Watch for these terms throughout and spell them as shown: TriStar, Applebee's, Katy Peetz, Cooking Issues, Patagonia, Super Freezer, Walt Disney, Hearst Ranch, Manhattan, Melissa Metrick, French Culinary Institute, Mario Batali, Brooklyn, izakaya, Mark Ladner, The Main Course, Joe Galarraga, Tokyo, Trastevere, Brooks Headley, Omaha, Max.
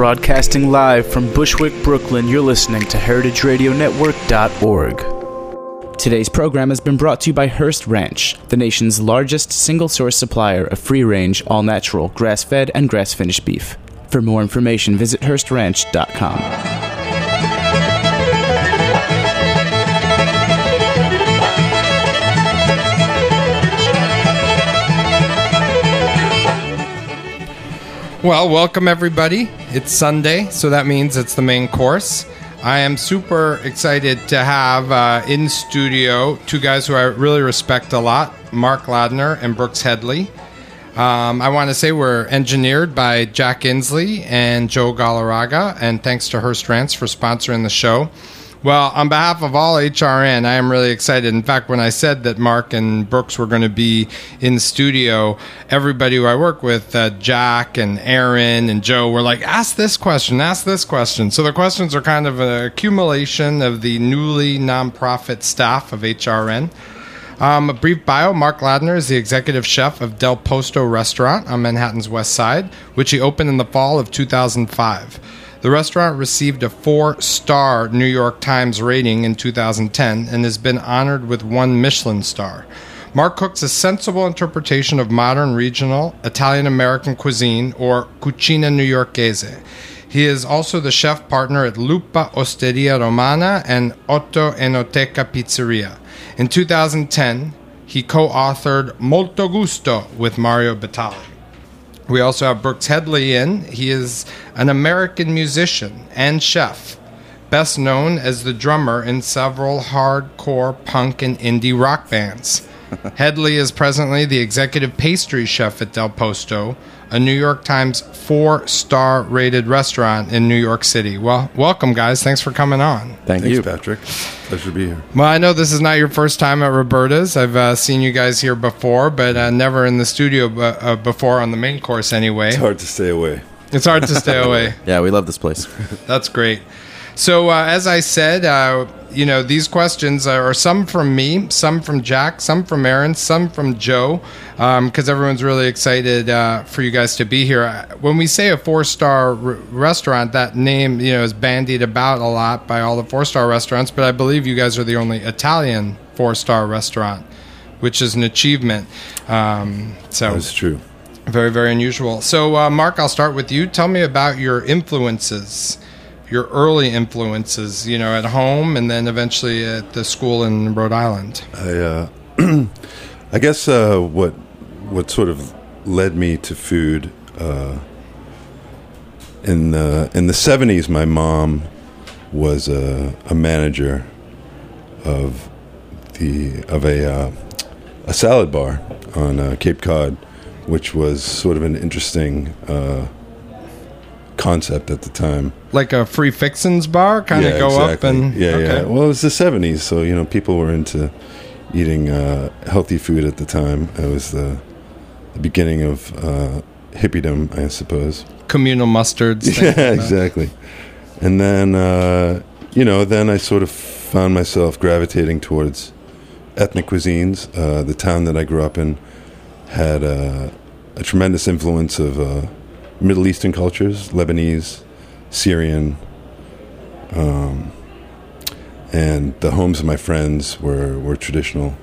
Broadcasting live from Bushwick, Brooklyn, you're listening to HeritageRadioNetwork.org. Today's program has been brought to you by Hearst Ranch, the nation's largest single-source supplier of free-range, all-natural, grass-fed, and grass-finished beef. For more information, visit HeristRanch.com. Well, welcome everybody. It's Sunday, so that means it's the main course. I am super excited to have in studio two guys who I really respect a lot, Mark Ladner and Brooks Headley. I want to say we're engineered by Jack Insley and Joe Galarraga, and thanks to Hearst Ranch for sponsoring the show. Well, on behalf of all HRN, I am really excited. In fact, when I said that Mark and Brooks were going to be in the studio, everybody who I work with, Jack and Aaron and Joe, were like, ask this question, ask this question. So the questions are kind of an accumulation of the newly nonprofit staff of HRN. A brief bio, Mark Ladner is the executive chef of Del Posto restaurant on Manhattan's West Side, which he opened in the fall of 2005. The restaurant received a 4-star New York Times rating in 2010 and has been honored with 1 Michelin star. Mark cooks a sensible interpretation of modern regional Italian-American cuisine, or cucina newyorkese. He is also the chef partner at Lupa Osteria Romana and Otto Enoteca Pizzeria. In 2010, he co-authored Molto Gusto with Mario Batali. We also have Brooks Headley in. He is an American musician and chef, best known as the drummer in several hardcore punk and indie rock bands. Headley is presently the executive pastry chef at Del Posto, a New York Times 4-star rated restaurant in New York City. Well, welcome, guys. Thanks for coming on. Thanks, Patrick. Pleasure to be here. Well, I know this is not your first time at Roberta's. I've seen you guys here before, but never in the studio before on the main course anyway. It's hard to stay away. Yeah, we love this place. That's great. So as I said, these questions are some from me, some from Jack, some from Aaron, some from Joe, because everyone's really excited for you guys to be here. When we say a 4-star restaurant, that name, is bandied about a lot by all the 4-star restaurants, but I believe you guys are the only Italian 4-star restaurant, which is an achievement. That's true. Very, very unusual. So, Mark, I'll start with you. Tell me about your influences. Your early influences, at home and then eventually at the school in Rhode Island. I guess what sort of led me to food in the 70s, my mom was a manager of a salad bar on Cape Cod, which was sort of an interesting concept at the time, like a free fixins bar kind of up and Well, it was the 70s, so people were into eating healthy food at the time. It was the beginning of hippiedom, I suppose. Communal mustards. Yeah, exactly. And then then I sort of found myself gravitating towards ethnic cuisines. The town that I grew up in had a tremendous influence of Middle Eastern cultures, Lebanese, Syrian, and the homes of my friends were traditional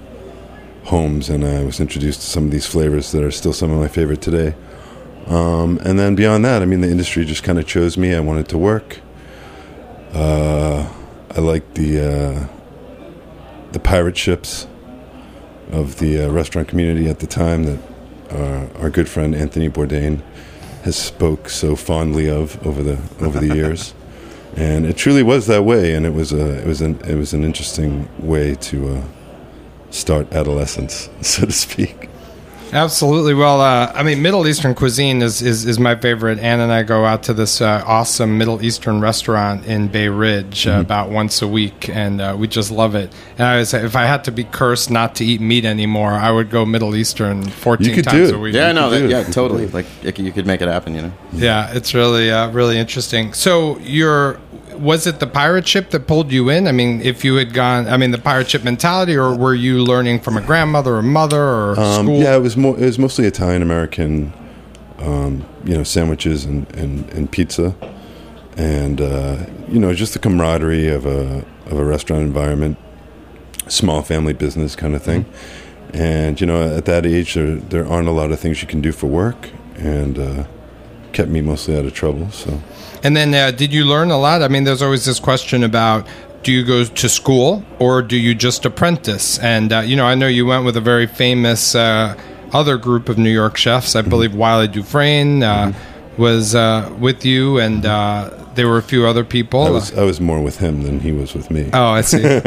homes, and I was introduced to some of these flavors that are still some of my favorite today. And then beyond that, the industry just kind of chose me. I wanted to work. I liked the pirate ships of the restaurant community at the time that our good friend Anthony Bourdain has spoke so fondly of over the years, and it truly was that way. And it was an interesting way to start adolescence, so to speak. Absolutely. Well, Middle Eastern cuisine is my favorite. Anne and I go out to this awesome Middle Eastern restaurant in Bay Ridge about once a week, and we just love it. And I always say, if I had to be cursed not to eat meat anymore, I would go Middle Eastern 14 times a week. Yeah, totally. Like you could make it happen, Yeah, it's really, really interesting. So was it the pirate ship that pulled you in? If you had gone, the pirate ship mentality, or were you learning from a grandmother or mother or school? Yeah, it was mostly Italian American, sandwiches and pizza. And, you know, just the camaraderie of a restaurant environment, small family business kind of thing. Mm-hmm. And, you know, at that age, there aren't a lot of things you can do for work, and kept me mostly out of trouble. So. And then did you learn a lot? I mean, there's always this question about, do you go to school or do you just apprentice? And, you know, I know you went with a very famous other group of New York chefs. I believe Wiley Dufresne was with you, and there were a few other people. I was more with him than he was with me. Oh, I see. I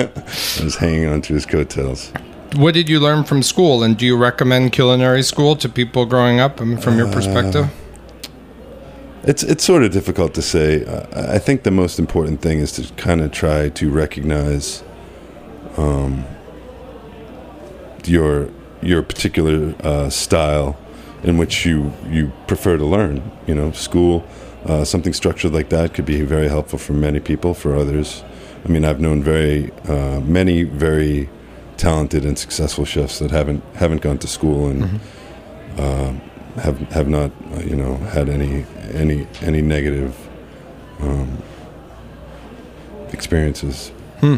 was hanging on to his coattails. What did you learn from school? And do you recommend culinary school to people growing up, I mean, from your perspective? It's sort of difficult to say. I think the most important thing is to kind of try to recognize your particular style in which you prefer to learn. You know, school, something structured like that could be very helpful for many people, for others. I mean, I've known many very talented and successful chefs that haven't gone to school and have not, you know, had any negative experiences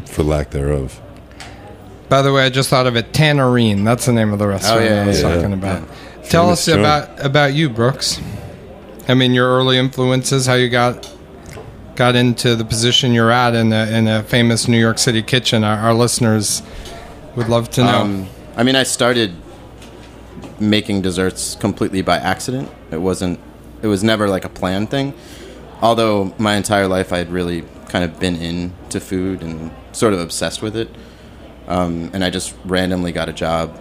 for lack thereof. By the way, I just thought of it. Tanarine, that's the name of the restaurant talking about. Yeah. Tell us about you, Brooks. I mean, your early influences, how you got into the position you're at in a famous New York City kitchen. Our listeners would love to know. I mean, I started making desserts completely by accident. It was never like a planned thing. Although my entire life I had really kind of been into food and sort of obsessed with it. And I just randomly got a job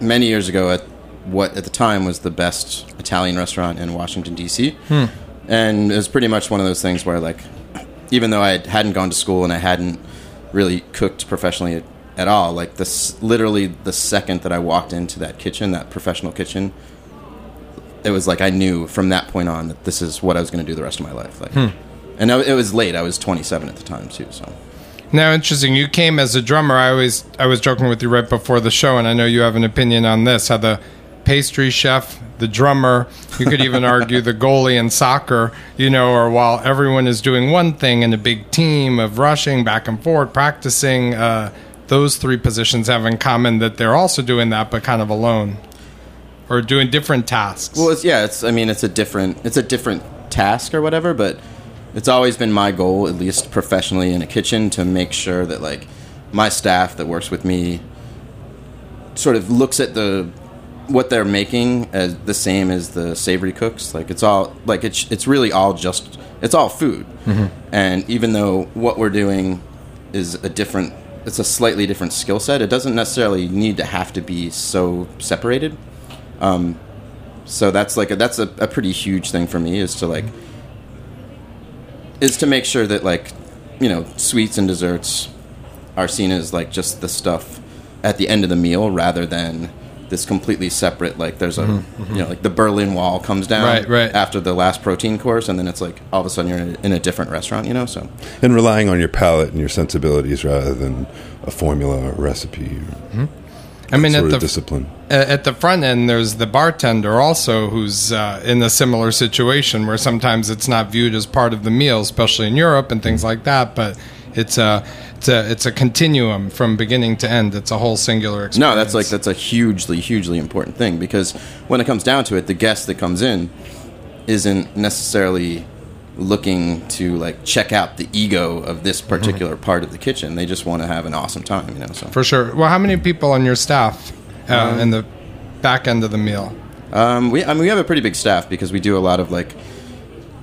many years ago at what at the time was the best Italian restaurant in Washington, D.C. And it was pretty much one of those things where, like, even though I hadn't gone to school and I hadn't really cooked professionally at all, like, literally the second that I walked into that kitchen, that professional kitchen, it was like I knew from that point on that this is what I was going to do the rest of my life. Like, and it was late. I was 27 at the time, too, so... Now, interesting, you came as a drummer. I was joking with you right before the show, and I know you have an opinion on this, how the pastry chef, the drummer, you could even argue the goalie in soccer, you know, or while everyone is doing one thing in a big team of rushing back and forth, practicing, those three positions have in common that they're also doing that, but kind of alone, or doing different tasks. Well, it's a different task or whatever, but... It's always been my goal, at least professionally in a kitchen, to make sure that, like, my staff that works with me sort of looks at what they're making as the same as the savory cooks. Like, it's all, like, it's really all just, it's all food. Mm-hmm. And even though what we're doing is it's a slightly different skill set, it doesn't necessarily need to have to be so separated. So that's, like, that's a pretty huge thing for me, is to, like, is to make sure that, like, you know, sweets and desserts are seen as, like, just the stuff at the end of the meal rather than this completely separate, like, there's a, you know, like, the Berlin Wall comes down after the last protein course, and then it's, like, all of a sudden you're in a different restaurant, you know, so. And relying on your palate and your sensibilities rather than a formula or a recipe or I mean, discipline. At the front end, there's the bartender also who's in a similar situation where sometimes it's not viewed as part of the meal, especially in Europe and things like that. But it's a continuum from beginning to end. It's a whole singular experience. No, that's a hugely, hugely important thing, because when it comes down to it, the guest that comes in isn't necessarily looking to, like, check out the ego of this particular part of the kitchen. They just want to have an awesome time, you know. So for sure. Well, how many people on your staff in the back end of the meal? We have a pretty big staff because we do a lot of, like,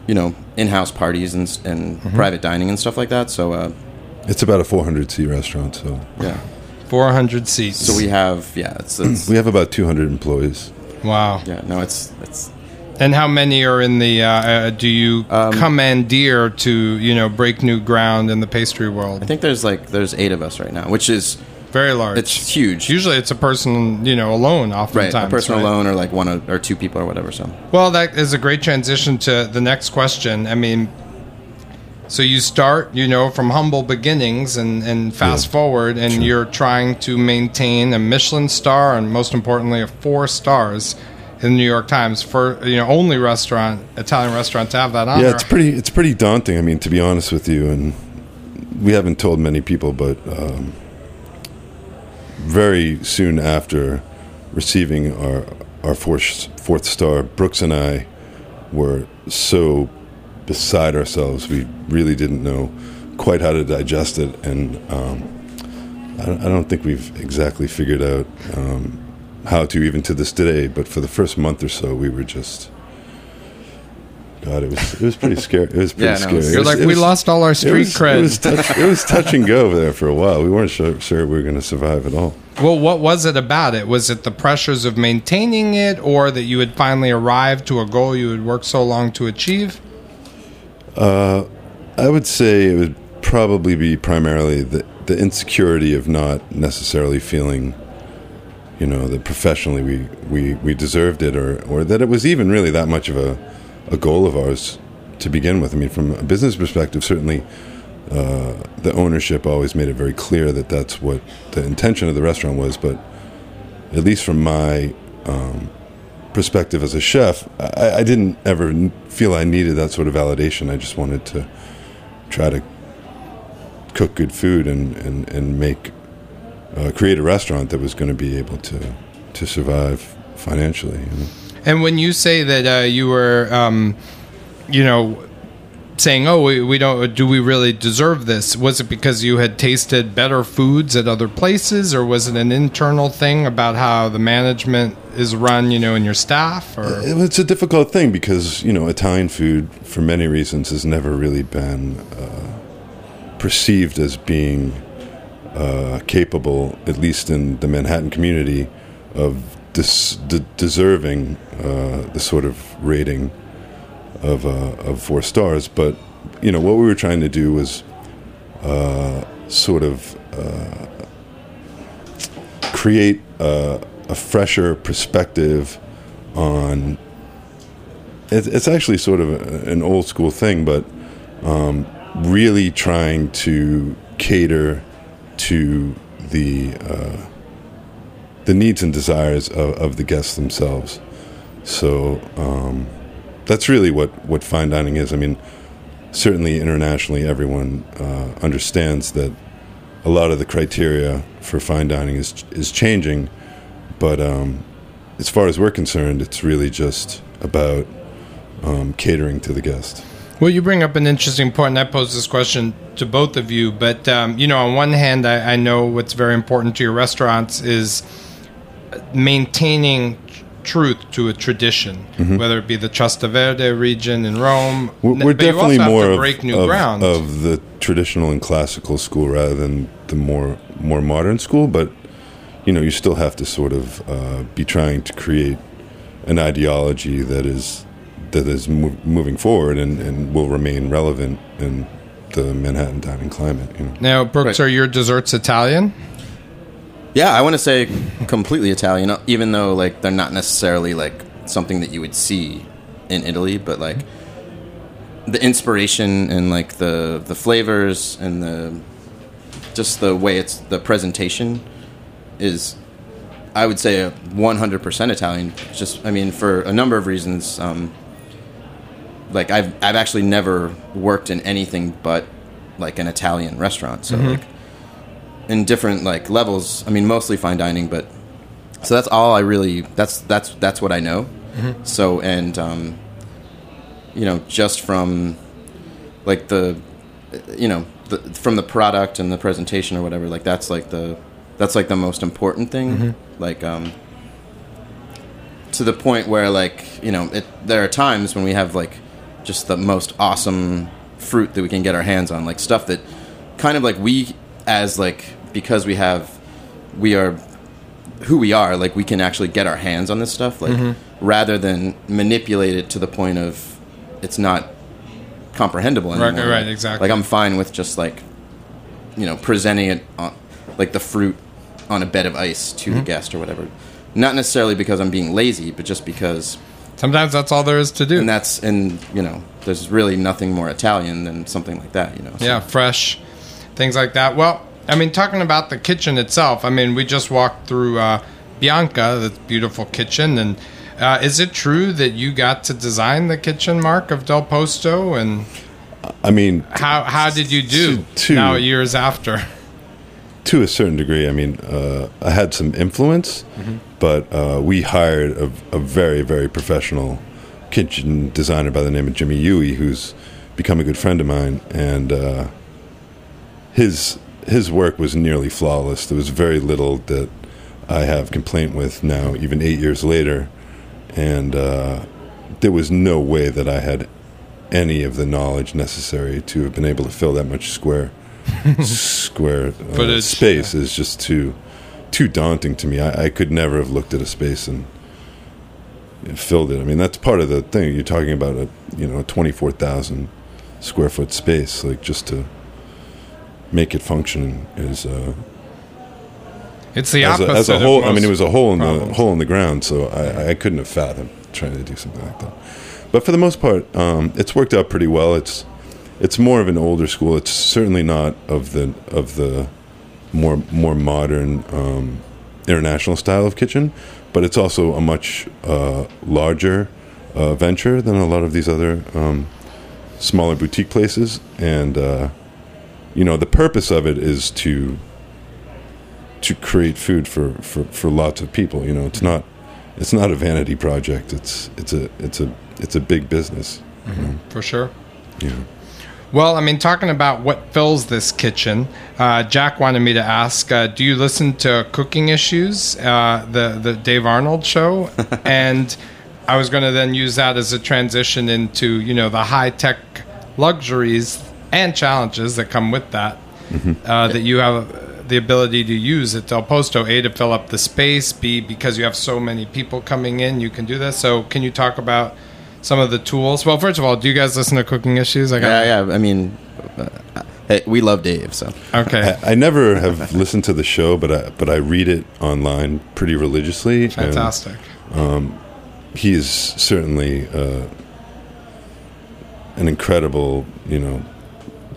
you know, in-house parties and private dining and stuff like that. So it's about a 400-seat restaurant. So yeah, 400 seats. So we have we have about 200 employees. Wow. Yeah. No, it's. And how many are in the, do you commandeer to, you know, break new ground in the pastry world? I think there's 8 of us right now, which is... Very large. It's huge. Usually it's a person, you know, alone oftentimes. Right, a person alone or like one or two people or whatever, so... Well, that is a great transition to the next question. I mean, so you start, you know, from humble beginnings and fast forward, and you're trying to maintain a Michelin star and, most importantly, 4 stars... in the New York Times for only restaurant, Italian restaurant, to have that honor. Yeah, it's pretty daunting. I mean, to be honest with you, and we haven't told many people, but very soon after receiving our fourth star, Brooks and I were so beside ourselves. We really didn't know quite how to digest it, and I don't think we've exactly figured out how to even to this day. But for the first month or so, we were just, God, it was pretty scary. It was pretty scary. You're like, we lost all our street cred. It was touch and go over there for a while. We weren't sure we were going to survive at all. Well, what was it about it? Was it the pressures of maintaining it, or that you had finally arrived to a goal you had worked so long to achieve? I would say it would probably be primarily the insecurity of not necessarily feeling, that professionally we deserved it, or that it was even really that much of a goal of ours to begin with. I mean, from a business perspective, certainly the ownership always made it very clear that that's what the intention of the restaurant was. But at least from my perspective as a chef, I didn't ever feel I needed that sort of validation. I just wanted to try to cook good food and make create a restaurant that was going to be able to survive financially. And when you say that you were, saying, do we really deserve this? Was it because you had tasted better foods at other places, or was it an internal thing about how the management is run, and your staff? Or? It's a difficult thing because, Italian food, for many reasons, has never really been perceived as being capable, at least in the Manhattan community, of deserving the sort of rating of four stars. But what we were trying to do was create a fresher perspective on. It's actually sort of an old school thing, but really trying to cater to the needs and desires of the guests themselves. So that's really what fine dining is. I mean, certainly internationally, everyone understands that a lot of the criteria for fine dining is changing. But as far as we're concerned, it's really just about catering to the guest. Well, you bring up an interesting point, and I pose this question to both of you. But, on one hand, I know what's very important to your restaurants is maintaining truth to a tradition, mm-hmm. whether it be the Trastevere region in Rome. We're definitely more of the traditional and classical school rather than the more modern school. But, you still have to sort of be trying to create an ideology that is moving forward and will remain relevant in the Manhattan dining climate. Now, Brooks, right. Are your desserts Italian? Yeah, I want to say completely Italian, even though they're not necessarily something that you would see in Italy, but the inspiration and the flavors and the way it's the presentation is, I would say, 100% Italian. Just, I mean, for a number of reasons. I've actually never worked in anything but an Italian restaurant. So mm-hmm. In different levels, I mean, mostly fine dining, but so that's all I really, that's what I know. Mm-hmm. So, and just from from the product and the presentation or whatever, that's the most important thing. Mm-hmm. To the point where there are times when we have just the most awesome fruit that we can get our hands on, stuff that kind of because we are who we are, we can actually get our hands on this stuff, mm-hmm. rather than manipulate it to the point of it's not comprehensible anymore. Right, exactly. I'm fine with just presenting it on, the fruit on a bed of ice to mm-hmm. the guest or whatever. Not necessarily because I'm being lazy, but just because sometimes that's all there is to do. And there's really nothing more Italian than something like that, So. Yeah, fresh, things like that. Well, I mean, talking about the kitchen itself, we just walked through Bianca, this beautiful kitchen, and Is it true that you got to design the kitchen, Mark, of Del Posto? And I mean, how did you do now years after? To a certain degree, I mean, I had some influence, mm-hmm. but we hired a very, very professional kitchen designer by the name of Jimmy Yui, who's become a good friend of mine, and his work was nearly flawless. There was very little that I have complaint with now, even 8 years later, and there was no way that I had any of the knowledge necessary to have been able to fill that much square space is just too daunting to me. I could never have looked at a space and filled it. I mean, that's part of the thing. You're talking about a 24,000 square foot space, like, just to make it function is it's the opposite as a whole. I mean, it was a hole in the ground, so I couldn't have fathomed trying to do something like that. But for the most part, it's worked out pretty well. It's more of an older school. It's certainly not of the more modern international style of kitchen, but it's also a much larger venture than a lot of these other smaller boutique places. And the purpose of it is to create food for lots of people. You know, it's not a vanity project. It's a big business, mm-hmm. For sure. Yeah. Well, I mean, talking about what fills this kitchen, Jack wanted me to ask, do you listen to Cooking Issues, the Dave Arnold show? And I was going to then use that as a transition into, the high-tech luxuries and challenges that come with that, mm-hmm. That you have the ability to use at Del Posto, A, to fill up the space, B, because you have so many people coming in, you can do this. So can you talk about some of the tools? Well, first of all, do you guys listen to Cooking Issues? Yeah. I mean, we love Dave, so. Okay. I never have listened to the show, but I read it online pretty religiously. Fantastic. And, he is certainly an incredible,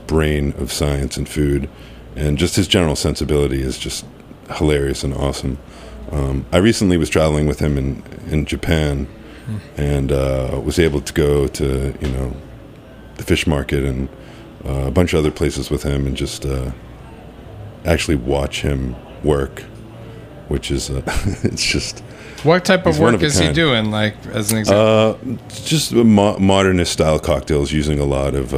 brain of science and food, and just his general sensibility is just hilarious and awesome. I recently was traveling with him in Japan. And was able to go to, the fish market and a bunch of other places with him and just actually watch him work, which is, it's just... What type of work is he doing, like, as an example? Just modernist-style cocktails using a lot of,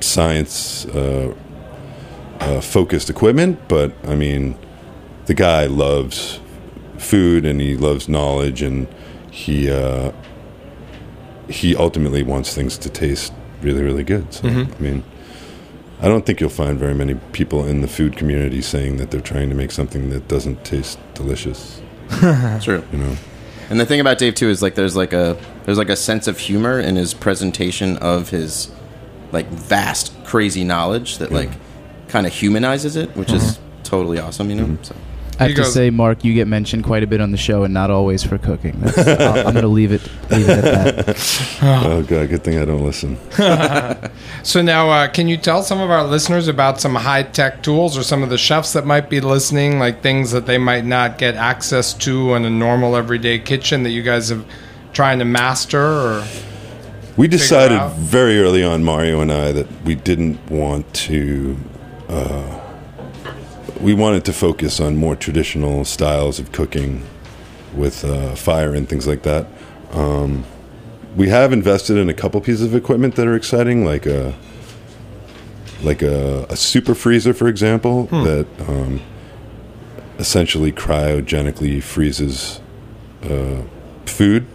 science-focused equipment, but, I mean... The guy loves food and he loves knowledge, and he ultimately wants things to taste really, really good. So, mm-hmm. I mean, I don't think you'll find very many people in the food community saying that they're trying to make something that doesn't taste delicious. True. And the thing about Dave too is, like, there's a sense of humor in his presentation of his, like, vast, crazy knowledge that like kind of humanizes it, which mm-hmm. is totally awesome, Mm-hmm. So. I have to say, Mark, you get mentioned quite a bit on the show, and not always for cooking. I'm going to leave it at that. Oh, God, good thing I don't listen. So now, can you tell some of our listeners about some high-tech tools or some of the chefs that might be listening, like things that they might not get access to in a normal, everyday kitchen that you guys are trying to master? Or we decided very early on, Mario and I, that we didn't want to... We wanted to focus on more traditional styles of cooking with fire and things like that. We have invested in a couple pieces of equipment that are exciting, like a super freezer, for example, that essentially cryogenically freezes food.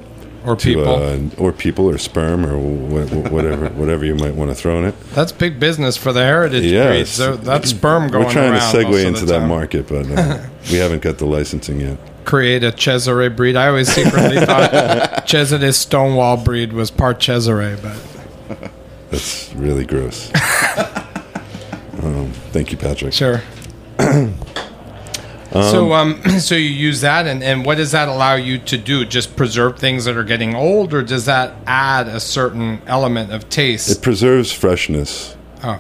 Or people. Or people, or sperm, or whatever you might want to throw in it. That's big business for the heritage breeds. So that's sperm going around. We're trying to segue into that market, but we haven't got the licensing yet. Create a Cesare breed. I always secretly thought Cesare's Stonewall breed was part Cesare, but... That's really gross. Thank you, Patrick. Sure. So you use that, and what does that allow you to do? Just preserve things that are getting old, or does that add a certain element of taste? It preserves freshness. Oh.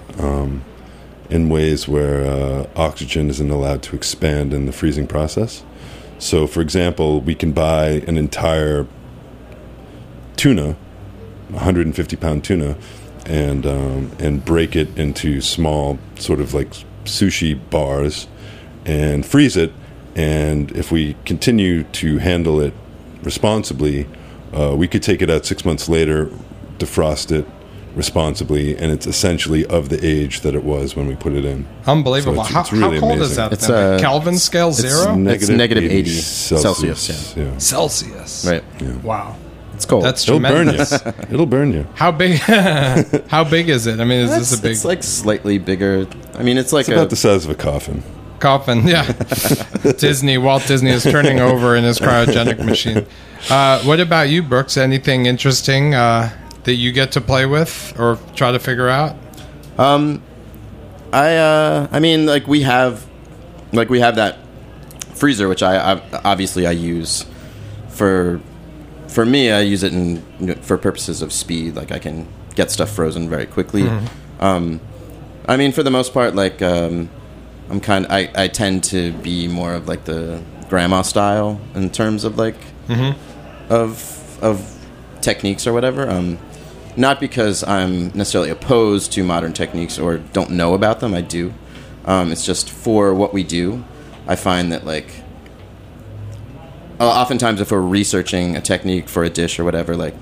in ways where oxygen isn't allowed to expand in the freezing process. So, for example, we can buy an entire tuna, 150-pound tuna, and break it into small sort of like sushi bars and freeze it. And if we continue to handle it responsibly, we could take it out 6 months later, defrost it responsibly, and it's essentially of the age that it was when we put it in. Unbelievable. So it's really how cold amazing. Is that? It's Kelvin scale zero? It's negative 80 Celsius. Yeah. Celsius. Right. Yeah. Wow. It's cold. That's tremendous. Burn you. It'll burn you. How big is it? I mean, is this a big... It's like slightly bigger. I mean, it's like about the size of a coffin. Coffin, yeah. Walt Disney is turning over in his cryogenic machine. What about you, Brooks? Anything interesting that you get to play with or try to figure out? I mean, like we have that freezer, which I use for me. I use it for purposes of speed. Like I can get stuff frozen very quickly. Mm-hmm. I mean, for the most part, like I tend to be more of like the grandma style in terms of like of techniques or whatever. Not because I'm necessarily opposed to modern techniques or don't know about them. I do. It's just for what we do. I find that, like, oftentimes if we're researching a technique for a dish or whatever, like,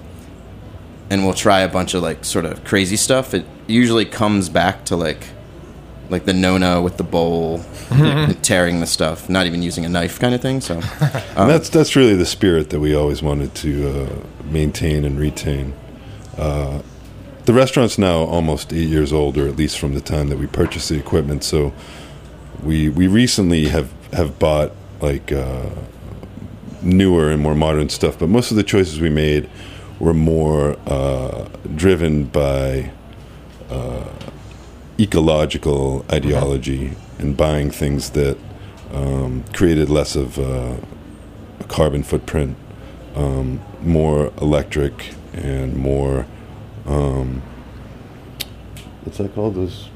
and we'll try a bunch of, like, sort of crazy stuff, it usually comes back to, like the Nona with the bowl, tearing the stuff, not even using a knife kind of thing. So that's really the spirit that we always wanted to maintain and retain. The restaurant's now almost 8 years old, or at least from the time that we purchased the equipment. So we recently have bought like newer and more modern stuff, but most of the choices we made were more driven by ecological ideology and buying things that created less of a carbon footprint, more electric and more what's that called? Those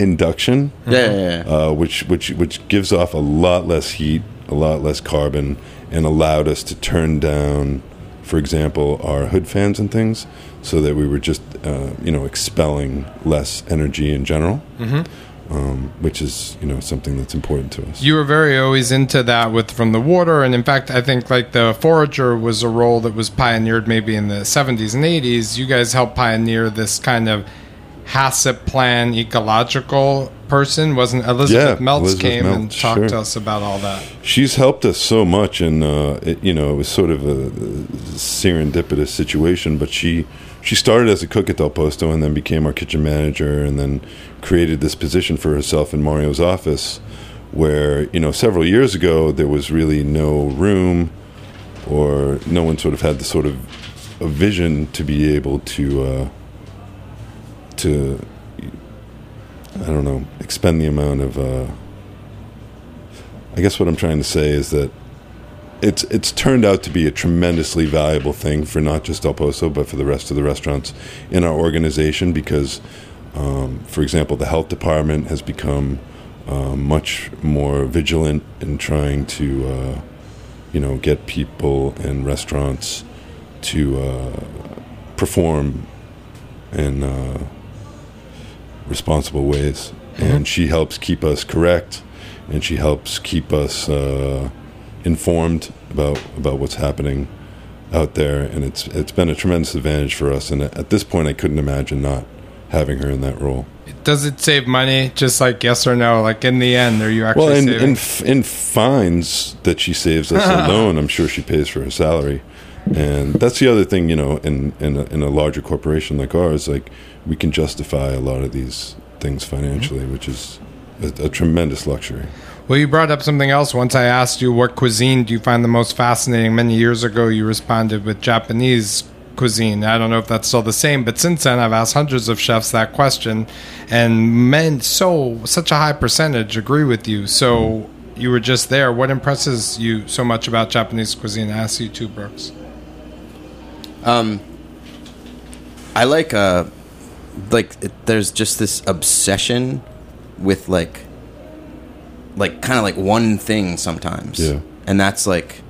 induction, which gives off a lot less heat, a lot less carbon, and allowed us to turn down, for example, our hood fans and things, so that we were just expelling less energy in general, which is something that's important to us. You were very always into that from the water, and in fact, I think like the forager was a role that was pioneered maybe in the 70s and 80s. You guys helped pioneer this kind of HACCP plan ecological person, wasn't Elizabeth Meltz came and talked to us about all that. She's helped us so much, and it was sort of a serendipitous situation, but she started as a cook at Del Posto and then became our kitchen manager, and then created this position for herself in Mario's office where, several years ago there was really no room, or no one sort of had the sort of a vision to be able to expend the amount of I guess what I'm trying to say is that it's turned out to be a tremendously valuable thing for not just Del Posto but for the rest of the restaurants in our organization, because for example, the health department has become much more vigilant in trying to get people and restaurants to perform in responsible ways, and she helps keep us correct, and she helps keep us informed about what's happening out there, and it's been a tremendous advantage for us, and at this point I couldn't imagine not having her in that role. Does it save money? Just like yes or no, like in the end, are you actually saving? In fines that she saves us alone, I'm sure she pays for her salary. And that's the other thing, in a larger corporation like ours, like we can justify a lot of these things financially, which is a tremendous luxury. Well, you brought up something else. Once I asked you what cuisine do you find the most fascinating, many years ago you responded with Japanese cuisine. I don't know if that's still the same, but since then I've asked hundreds of chefs that question, and such a high percentage agree with you. So you were just there. What impresses you so much about Japanese cuisine? I asked you too, Brooks. I like like there's just this obsession with like kind of like one thing sometimes. Yeah. And that's like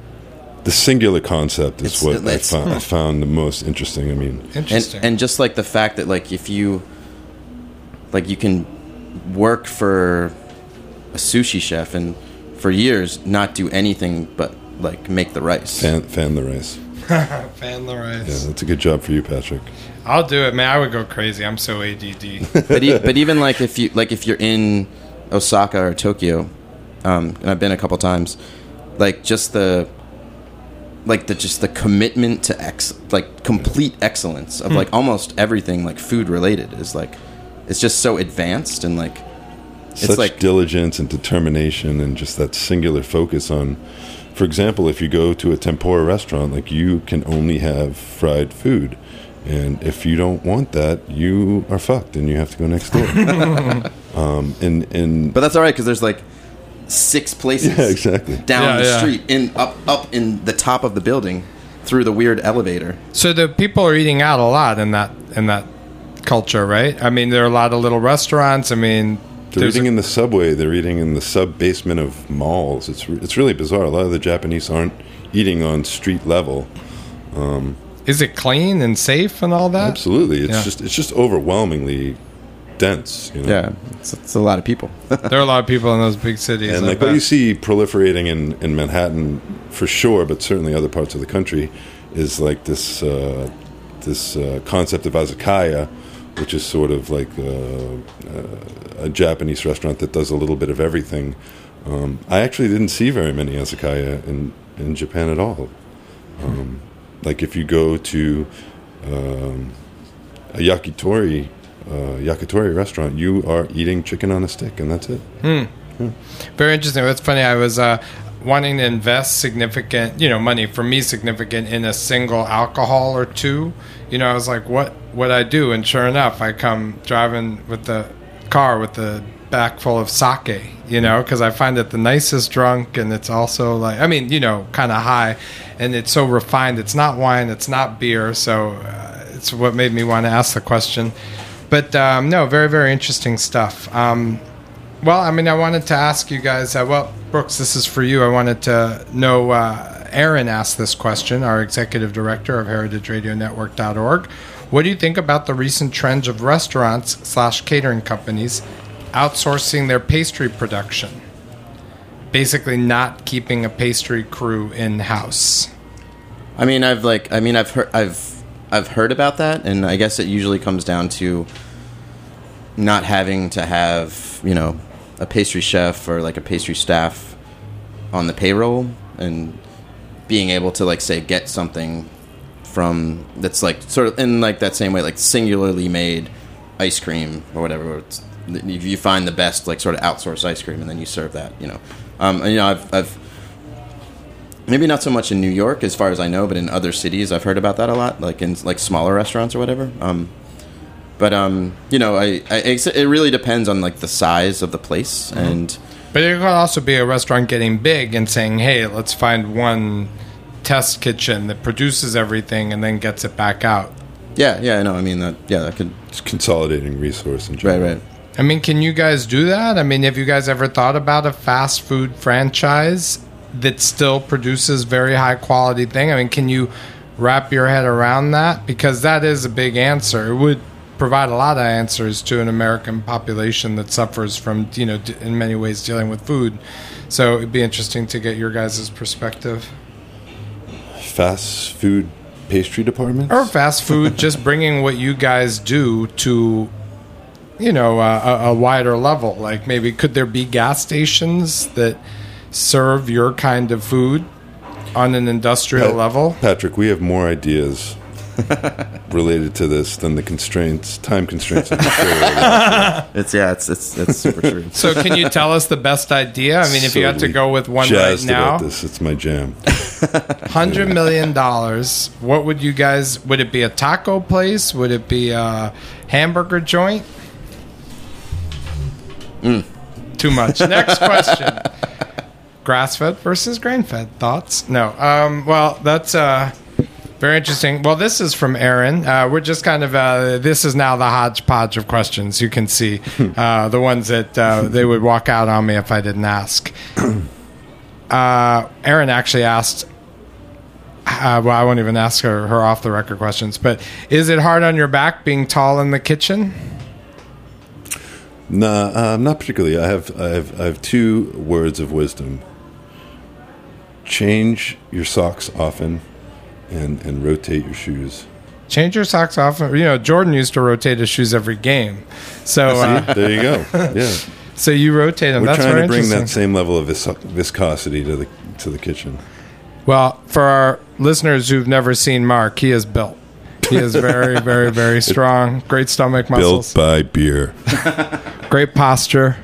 the singular concept is what I found the most interesting. I mean, interesting. And just like the fact that like if you like you can work for a sushi chef and for years not do anything but like make the rice. Fan the rice. Fan the rice. Yeah, that's a good job for you, Patrick. I'll do it, man. I would go crazy. I'm so ADD. But even like if you're in Osaka or Tokyo, and I've been a couple times, like just the commitment to complete excellence of like almost everything like food related is like it's just so advanced and like it's such like diligence and determination and just that singular focus on. For example, if you go to a tempura restaurant, like you can only have fried food, and if you don't want that, you are fucked, and you have to go next door. But that's all right because there's like 6 places, yeah, exactly, down the street, in up in the top of the building, through the weird elevator. So the people are eating out a lot in that culture, right? I mean, there are a lot of little restaurants. I mean. They're eating in the subway. They're eating in the sub-basement of malls. It's really bizarre. A lot of the Japanese aren't eating on street level. Is it clean and safe and all that? Absolutely. It's just overwhelmingly dense. You know? Yeah, it's a lot of people. There are a lot of people in those big cities. And like what you see proliferating in Manhattan for sure, but certainly other parts of the country, is like this concept of izakaya, which is sort of like a Japanese restaurant that does a little bit of everything. I actually didn't see very many izakaya in Japan at all. Like if you go to a yakitori restaurant, you are eating chicken on a stick, and that's it. Mm. Yeah. Very interesting. That's funny. I was wanting to invest significant money in a single alcohol or two. You know, I was like, what would I do? And sure enough, I come driving with the car with the back full of sake, you know, because I find it the nicest drunk, and it's also like, I mean, you know, kind of high, and it's so refined. It's not wine, it's not beer, so it's what made me want to ask the question. But no, very, very interesting stuff. Well, I mean, I wanted to ask you guys, well, Brooks, this is for you. I wanted to know, Aaron asked this question, our executive director of HeritageRadioNetwork.org. What do you think about the recent trend of restaurants/catering companies outsourcing their pastry production? Basically not keeping a pastry crew in-house. I mean, I've heard about that, and I guess it usually comes down to not having to have, you know, a pastry chef or like a pastry staff on the payroll, and being able to like say get something from that's like sort of in like that same way, like singularly made ice cream or whatever. It's, you find the best like sort of outsourced ice cream and then you serve that, you know. And, you know, I've maybe not so much in New York as far as I know, but in other cities I've heard about that a lot, like in like smaller restaurants or whatever. But, you know, it really depends on, like, the size of the place. Mm-hmm. But it could also be a restaurant getting big and saying, hey, let's find one test kitchen that produces everything and then gets it back out. Yeah, I know. I mean, that could... It's consolidating resource in general. Right. I mean, can you guys do that? I mean, have you guys ever thought about a fast food franchise that still produces very high-quality thing? I mean, can you wrap your head around that? Because that is a big answer. It would provide a lot of answers to an American population that suffers from, you know, in many ways dealing with food. So it'd be interesting to get your guys' perspective. Fast food pastry departments? Or fast food, just bringing what you guys do to, you know, a wider level. Like maybe could there be gas stations that serve your kind of food on an industrial level? Patrick, we have more ideas related to this than the time constraints. It's super true. So can you tell us the best idea? I mean, if you had to go with one right now, about this, it's my jam. $100 million. What would you guys? Would it be a taco place? Would it be a hamburger joint? Too much. Next question. Grass fed versus grain fed. Thoughts? No. Well, that's. Very interesting. Well, this is from Aaron. We're just kind of, this is now the hodgepodge of questions. You can see the ones that they would walk out on me if I didn't ask. Aaron actually asked, well, I won't even ask her off-the-record questions, but is it hard on your back being tall in the kitchen? No, not particularly. I have two words of wisdom. Change your socks often. And rotate your shoes. Change your socks off. You know, Jordan used to rotate his shoes every game. So there you go. Yeah. So you rotate them. We're That's trying to bring that same level of viscosity to the kitchen. Well, for our listeners who've never seen Mark, he is built. He is very, very, very strong. Great stomach muscles. Built by beer. Great posture.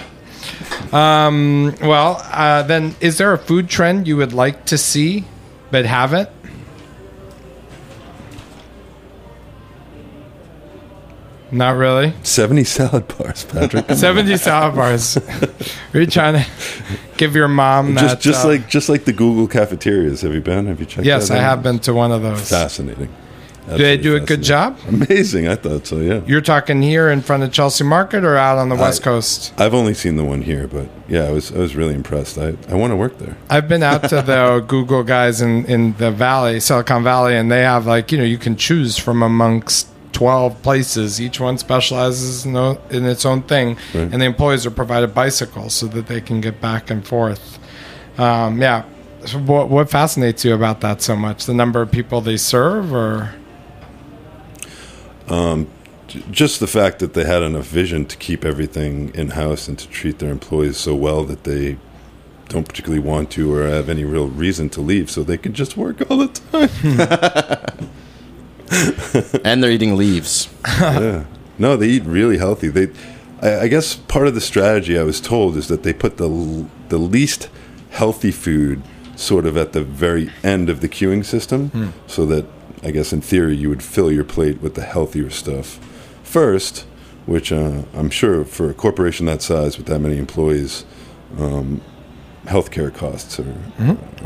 Well, then, is there a food trend you would like to see but haven't? Not really. 70 salad bars, Patrick. 70 salad bars. Are you trying to give your mom that? Just like the Google cafeterias. Have you been? Have you checked? Yes, I have been to one of those. Fascinating. Absolutely. Do they do a good job? Amazing. I thought so. Yeah. You're talking here in front of Chelsea Market or out on the West Coast? I've only seen the one here, but yeah, I was really impressed. I want to work there. I've been out to the Google guys in the Valley, Silicon Valley, and they have you can choose from amongst 12 places. Each one specializes in its own thing, right. And the employees are provided bicycles so that they can get back and forth. Yeah. So what fascinates you about that so much? The number of people they serve, or just the fact that they had enough vision to keep everything in house and to treat their employees so well that they don't particularly want to or have any real reason to leave, so they can just work all the time. And they're eating leaves. Yeah. No, they eat really healthy. I guess part of the strategy I was told is that they put the least healthy food sort of at the very end of the queuing system, so that I guess in theory you would fill your plate with the healthier stuff first, which I'm sure for a corporation that size with that many employees, healthcare costs are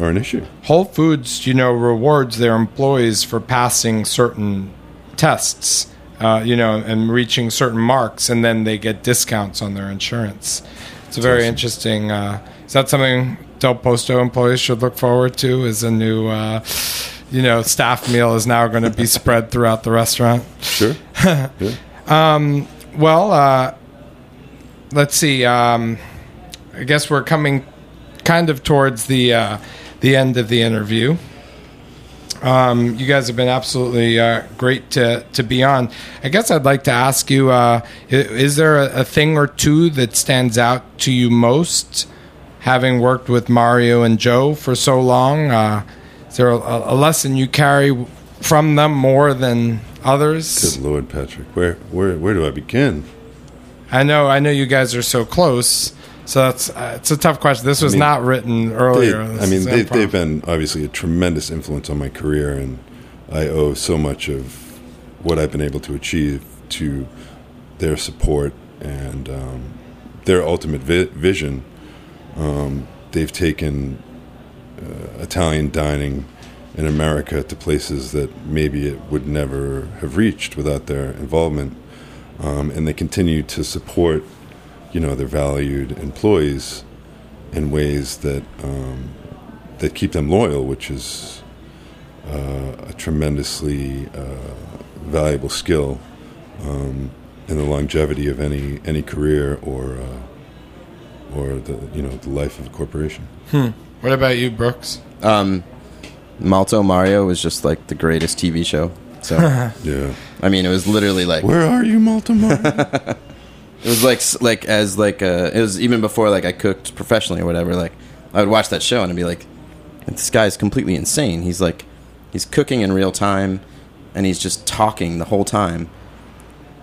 an issue. Whole Foods, rewards their employees for passing certain tests, and reaching certain marks, and then they get discounts on their insurance. It's very interesting. Is that something Del Posto employees should look forward to? Is a new, staff meal is now going to be spread throughout the restaurant? Sure. Yeah. Well, let's see. I guess we're coming kind of towards the end of the interview. You guys have been absolutely great to be on. I guess I'd like to ask you, is there a thing or two that stands out to you most, having worked with Mario and Joe for so long? Is there a lesson you carry from them more than others? Good Lord, Patrick, where do I begin? I know you guys are so close. So that's it's a tough question. This was not written earlier. They've been obviously a tremendous influence on my career, and I owe so much of what I've been able to achieve to their support and their ultimate vision. They've taken Italian dining in America to places that maybe it would never have reached without their involvement, and they continue to support their valued employees in ways that that keep them loyal, which is a tremendously valuable skill in the longevity of any career or the life of a corporation. What about you, Brooks? Molto Mario was just like the greatest TV show. So yeah, it was literally like, where are you, Molto Mario? It was it was even before I cooked professionally or whatever. I would watch that show and I'd be like, this guy's completely insane. He's he's cooking in real time, and he's just talking the whole time.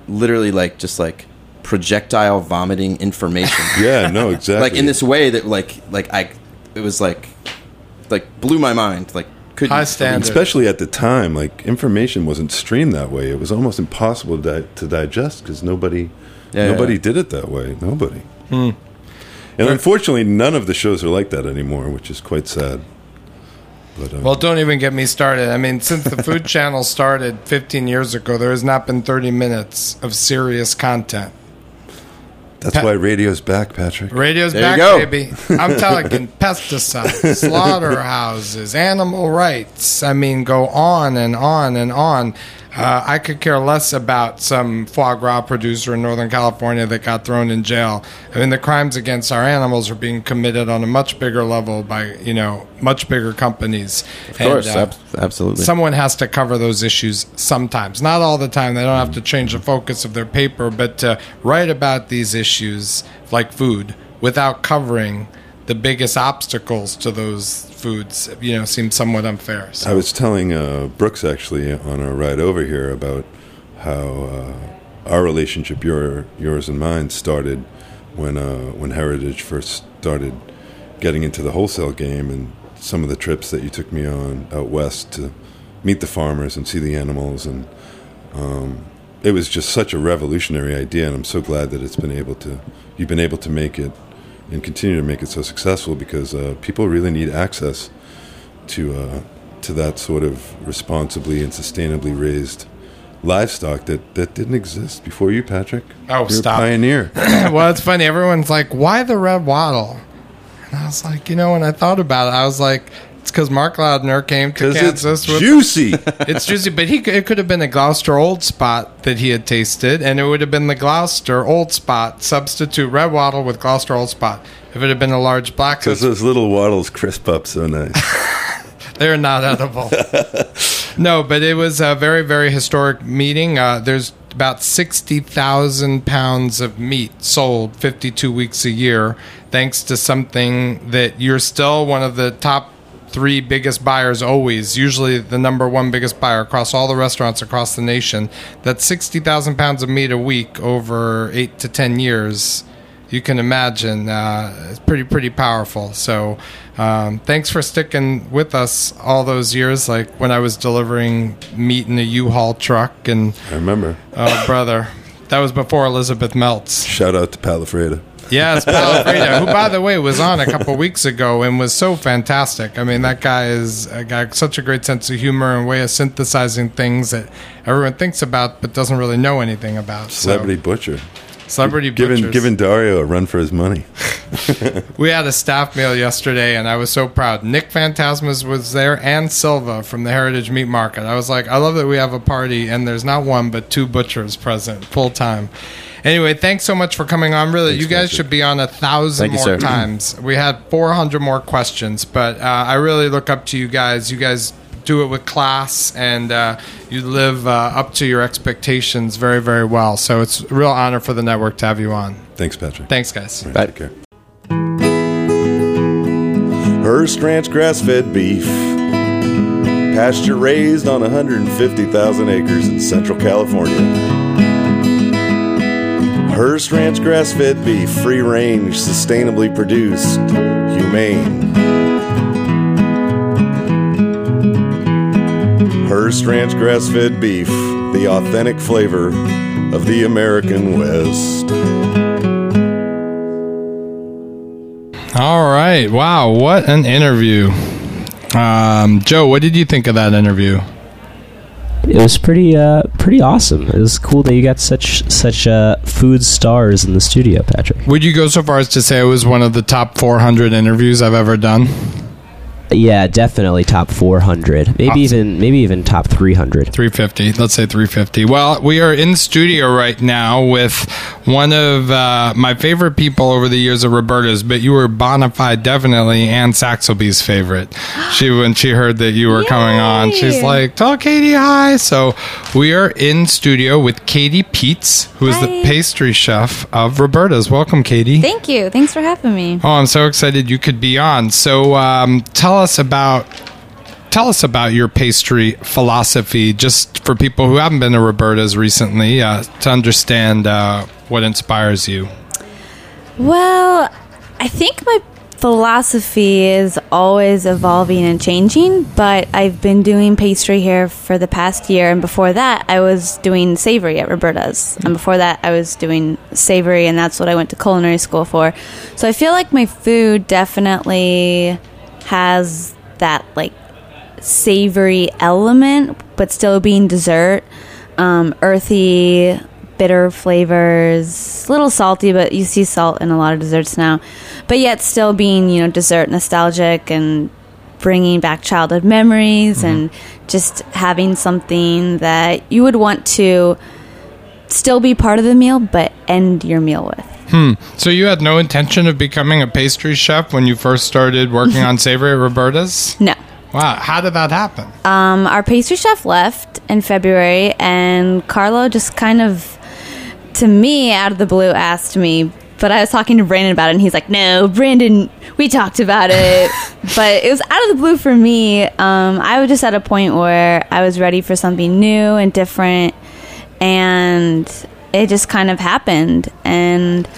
Literally, projectile vomiting information. Yeah, no, exactly. In this way that it blew my mind. High standard. Especially at the time, information wasn't streamed that way. It was almost impossible to digest because nobody. Yeah, nobody did it that way. Nobody. And unfortunately, none of the shows are like that anymore, which is quite sad. But, well, don't even get me started. I mean, since the Food Channel started 15 years ago, there has not been 30 minutes of serious content. That's why radio's back, Patrick. Radio's there back, baby. I'm telling you, pesticides, slaughterhouses, animal rights. I mean, go on and on and on. I could care less about some foie gras producer in Northern California that got thrown in jail. I mean, the crimes against our animals are being committed on a much bigger level by, you know, much bigger companies. Of course, and, absolutely. Someone has to cover those issues sometimes. Not all the time. They don't have to change the focus of their paper, but to write about these issues like food without covering the biggest obstacles to those foods, you know, seem somewhat unfair. So. I was telling Brooks, actually, on our ride over here about how our relationship, yours and mine, started when Heritage first started getting into the wholesale game, and some of the trips that you took me on out west to meet the farmers and see the animals. And it was just such a revolutionary idea, and I'm so glad that it's been able to, you've been able to make it and continue to make it so successful, because people really need access to that sort of responsibly and sustainably raised livestock that didn't exist before you, Patrick. Oh, you're stop. You're a pioneer. Well, it's funny. Everyone's like, why the red wattle? And I was like, you know, when I thought about it, I was like, it's because Mark Ladner came to Kansas. It's juicy. It's juicy, but it could have been a Gloucester Old Spot that he had tasted, and it would have been the Gloucester Old Spot. Substitute red wattle with Gloucester Old Spot. If it had been a large black... Because those little wattles crisp up so nice. They're not edible. No, but it was a very, very historic meeting. There's about 60,000 pounds of meat sold 52 weeks a year, thanks to something that you're still one of the top three biggest buyers, always, usually the number one biggest buyer across all the restaurants across the nation. That's 60,000 pounds of meat a week over 8 to 10 years. You can imagine it's pretty powerful. So thanks for sticking with us all those years, like when I was delivering meat in a U-Haul truck. And I remember, oh brother, that was before Elizabeth Meltz. Shout out to Palafreda. Yes, Palafreda, who, by the way, was on a couple weeks ago and was so fantastic. I mean, that guy is got such a great sense of humor and way of synthesizing things that everyone thinks about but doesn't really know anything about. Celebrity butcher. Celebrity butchers. Giving Dario a run for his money. We had a staff meal yesterday, and I was so proud. Nick Fantasmas was there, and Silva from the Heritage Meat Market. I was like, I love that we have a party, and there's not one but two butchers present full-time. Anyway, thanks so much for coming on. Really, thanks, you guys should be on 1,000 more times. We had 400 more questions, but I really look up to you guys. You guys do it with class, and you live up to your expectations very, very well. So it's a real honor for the network to have you on. Thanks, Patrick. Thanks, guys. Right. Bye. Take care. Hearst Ranch grass-fed beef, pasture-raised on 150,000 acres in Central California. Hearst Ranch grass-fed beef, free-range, sustainably produced, humane. Hearst Ranch grass-fed beef, the authentic flavor of the American West. All right. Wow, what an interview. Joe, what did you think of that interview? It was pretty awesome. It was cool that you got such food stars in the studio, Patrick. Would you go so far as to say it was one of the top 400 interviews I've ever done? Yeah, definitely top 400. Maybe awesome. maybe even top 300. 350. Let's say 350. Well, we are in studio right now with one of my favorite people over the years of Roberta's, but you were bona fide definitely Anne Saxelby's favorite. When she heard that you were coming on, she's like, "Tell Katy hi." So we are in studio with Katy Peetz, who is the pastry chef of Roberta's. Welcome, Katy. Thank you. Thanks for having me. Oh, I'm so excited you could be on. So Tell us about your pastry philosophy, just for people who haven't been to Roberta's recently, to understand what inspires you. Well, I think my philosophy is always evolving and changing, but I've been doing pastry here for the past year, and before that, I was doing savory at Roberta's, and before that, I was doing savory, and that's what I went to culinary school for. So I feel like my food definitely has that, like, savory element, but still being dessert. Earthy, bitter flavors, a little salty, but you see salt in a lot of desserts now. But yet still being, you know, dessert nostalgic and bringing back childhood memories, mm-hmm. and just having something that you would want to still be part of the meal, but end your meal with. So you had no intention of becoming a pastry chef when you first started working on Savory at Roberta's? No. Wow. How did that happen? Our pastry chef left in February, and Carlo just kind of, to me, out of the blue, asked me. But I was talking to Brandon about it, and he's like, no, Brandon, we talked about it. But it was out of the blue for me. I was just at a point where I was ready for something new and different, and it just kind of happened. And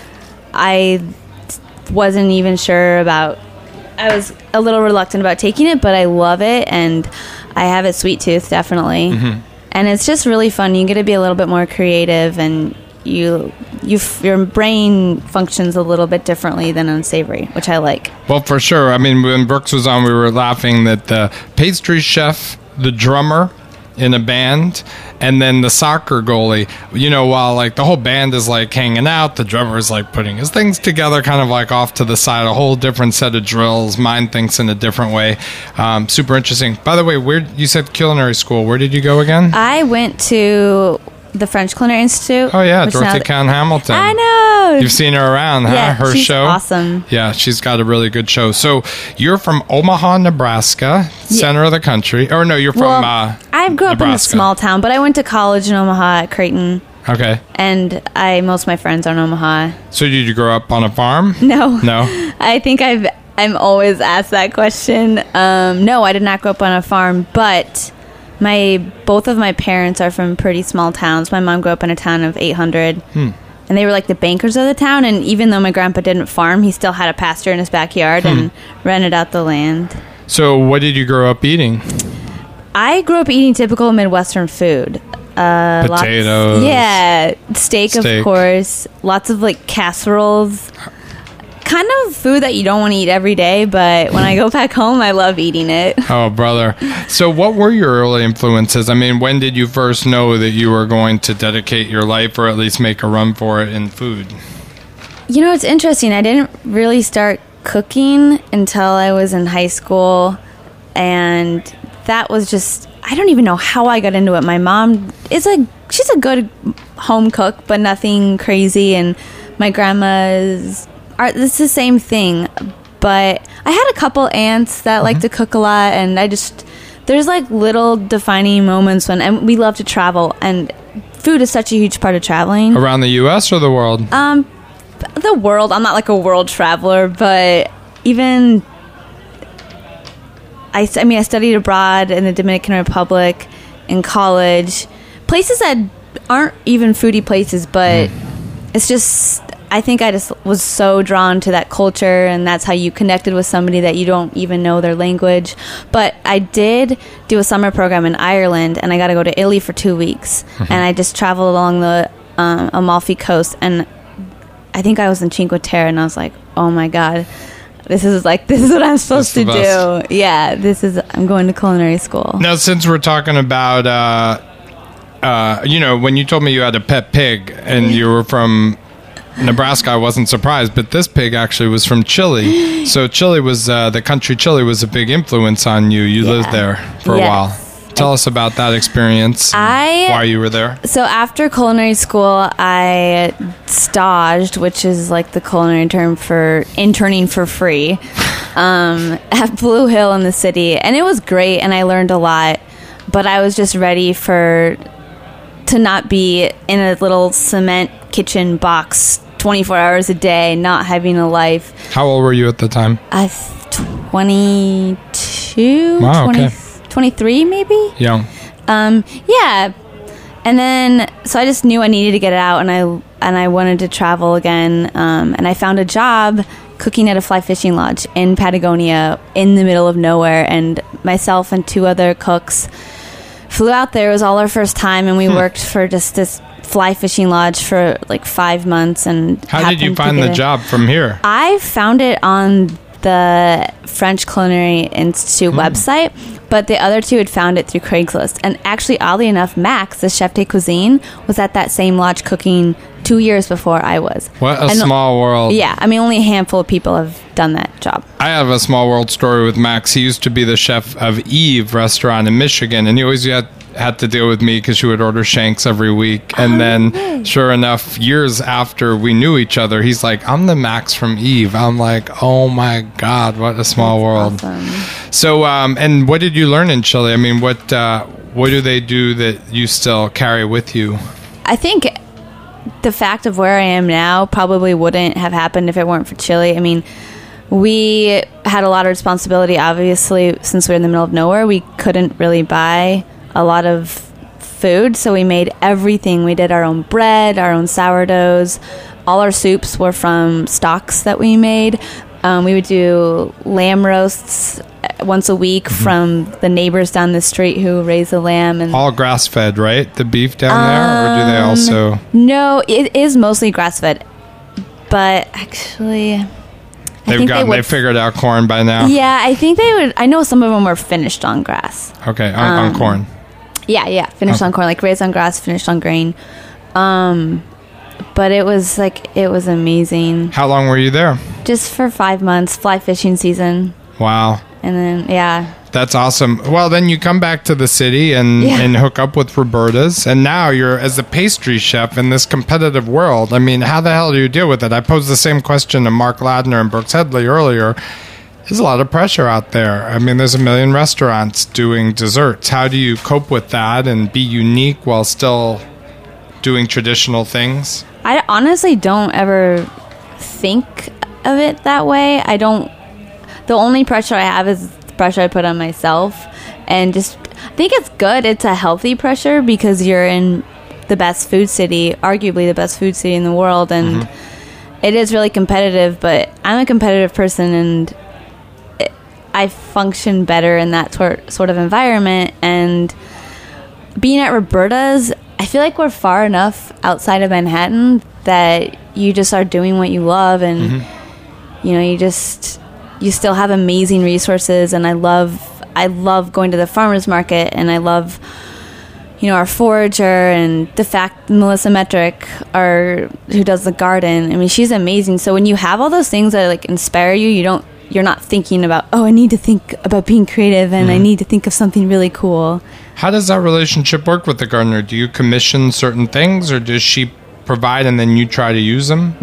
I wasn't even sure about, I was a little reluctant about taking it, but I love it, and I have a sweet tooth, definitely. Mm-hmm. And it's just really fun. You get to be a little bit more creative, and your brain functions a little bit differently than unsavory, which I like. Well, for sure. I mean, when Brooks was on, we were laughing that the pastry chef, the drummer in a band, and then the soccer goalie, you know, while like the whole band is like hanging out, the drummer is like putting his things together, kind of like off to the side, a whole different set of drills. Mine thinks in a different way. Super interesting. By the way, where you said culinary school, where did you go again? I went to the French Culinary Institute. Oh yeah, Dorothy Cowan Hamilton. I know. You've seen her around, huh? Yeah, her show. Awesome. Yeah, she's got a really good show. So you're from Omaha, Nebraska, center of the country. Or no, you're from I grew up in a small town, but I went to college in Omaha at Creighton. Okay. And most of my friends are in Omaha. So did you grow up on a farm? No. No. I think I'm always asked that question. No, I did not grow up on a farm, but both of my parents are from pretty small towns. My mom grew up in a town of 800, and they were like the bankers of the town. And even though my grandpa didn't farm, he still had a pasture in his backyard and rented out the land. So what did you grow up eating? I grew up eating typical Midwestern food. Potatoes. Steak, of course. Lots of like casseroles. Kind of food that you don't want to eat every day, but when I go back home, I love eating it. Oh, brother. So what were your early influences? I mean, when did you first know that you were going to dedicate your life or at least make a run for it in food? You know, it's interesting. I didn't really start cooking until I was in high school, and that was just, I don't even know how I got into it. My mom she's a good home cook, but nothing crazy, and my grandma's it's the same thing, but I had a couple aunts that like to cook a lot, and there's like little defining moments and we love to travel, and food is such a huge part of traveling. Around the U.S. or the world? The world. I'm not like a world traveler, but even, I studied abroad in the Dominican Republic in college, places that aren't even foodie places, but it's just, I think I just was so drawn to that culture, and that's how you connected with somebody that you don't even know their language. But I did do a summer program in Ireland, and I got to go to Italy for 2 weeks, and I just traveled along the Amalfi Coast, and I think I was in Cinque Terre, and I was like, oh my God, this is what I'm supposed to do. Yeah, I'm going to culinary school. Now, since we're talking about, you know, when you told me you had a pet pig and you were from Nebraska, I wasn't surprised, but this pig actually was from Chile. So Chile was, the country Chile was a big influence on you. You lived there for a while. Tell us about that experience and why you were there. So after culinary school, I staged, which is like the culinary term for interning for free, at Blue Hill in the city. And it was great, and I learned a lot, but I was just ready to not be in a little cement kitchen box 24 hours a day, not having a life. How old were you at the time? 22, wow, 20, okay. 23 maybe? Yeah. Yeah. And then, so I just knew I needed to get it out, and I wanted to travel again. And I found a job cooking at a fly fishing lodge in Patagonia in the middle of nowhere. And myself and two other cooks flew out there. It was all our first time, and we worked for just this fly fishing lodge for like 5 months. And how did you find the job from here? I found it on the French Culinary Institute website, but the other two had found it through Craigslist. And actually, oddly enough, Max, the chef de cuisine, was at that same lodge cooking 2 years before I was. What a small world. Yeah. I mean, only a handful of people have done that job. I have a small world story with Max. He used to be the chef of Eve restaurant in Michigan, and he always had to deal with me because she would order shanks every week. And then sure enough, years after we knew each other, he's like, I'm the Max from Eve. I'm like, oh my God, what a small world. Awesome. So, and what did you learn in Chile? I mean, what do they do that you still carry with you? I think the fact of where I am now probably wouldn't have happened if it weren't for Chile. I mean, we had a lot of responsibility, obviously, since we were in the middle of nowhere. We couldn't really buy a lot of food, so we made everything. We did our own bread, our own sourdoughs. All our soups were from stocks that we made. We would do lamb roasts once a week from the neighbors down the street who raise the lamb. And all grass-fed, right? The beef down there? Or do they also... No, it is mostly grass-fed. But actually... They figured out corn by now. Yeah, I think they would... I know some of them were finished on grass. Okay, on corn. Yeah, finished on corn, like raised on grass, finished on grain. But it was amazing. How long were you there? Just for 5 months, fly fishing season. Wow. And then, yeah. That's awesome. Well, then you come back to the city and hook up with Roberta's, and now you're as a pastry chef in this competitive world. I mean, how the hell do you deal with it? I posed the same question to Mark Ladner and Brooks Headley earlier. There's a lot of pressure out there. I mean, there's a million restaurants doing desserts. How do you cope with that and be unique while still doing traditional things? I honestly don't ever think of it that way. I don't. The only pressure I have is the pressure I put on myself. And just, I think it's good. It's a healthy pressure because you're in the best food city, arguably the best food city in the world. And it is really competitive, but I'm a competitive person and I function better in that sort of environment. And being at Roberta's, I feel like we're far enough outside of Manhattan that you just are doing what you love. And, you know, you still have amazing resources. And I love going to the farmer's market, and I love, you know, our forager and the fact Melissa Metrick, who does the garden. I mean, she's amazing. So when you have all those things that like inspire you, you're not thinking about, oh, I need to think about being creative and I need to think of something really cool. How does that relationship work with the gardener? Do you commission certain things, or does she provide and then you try to use them?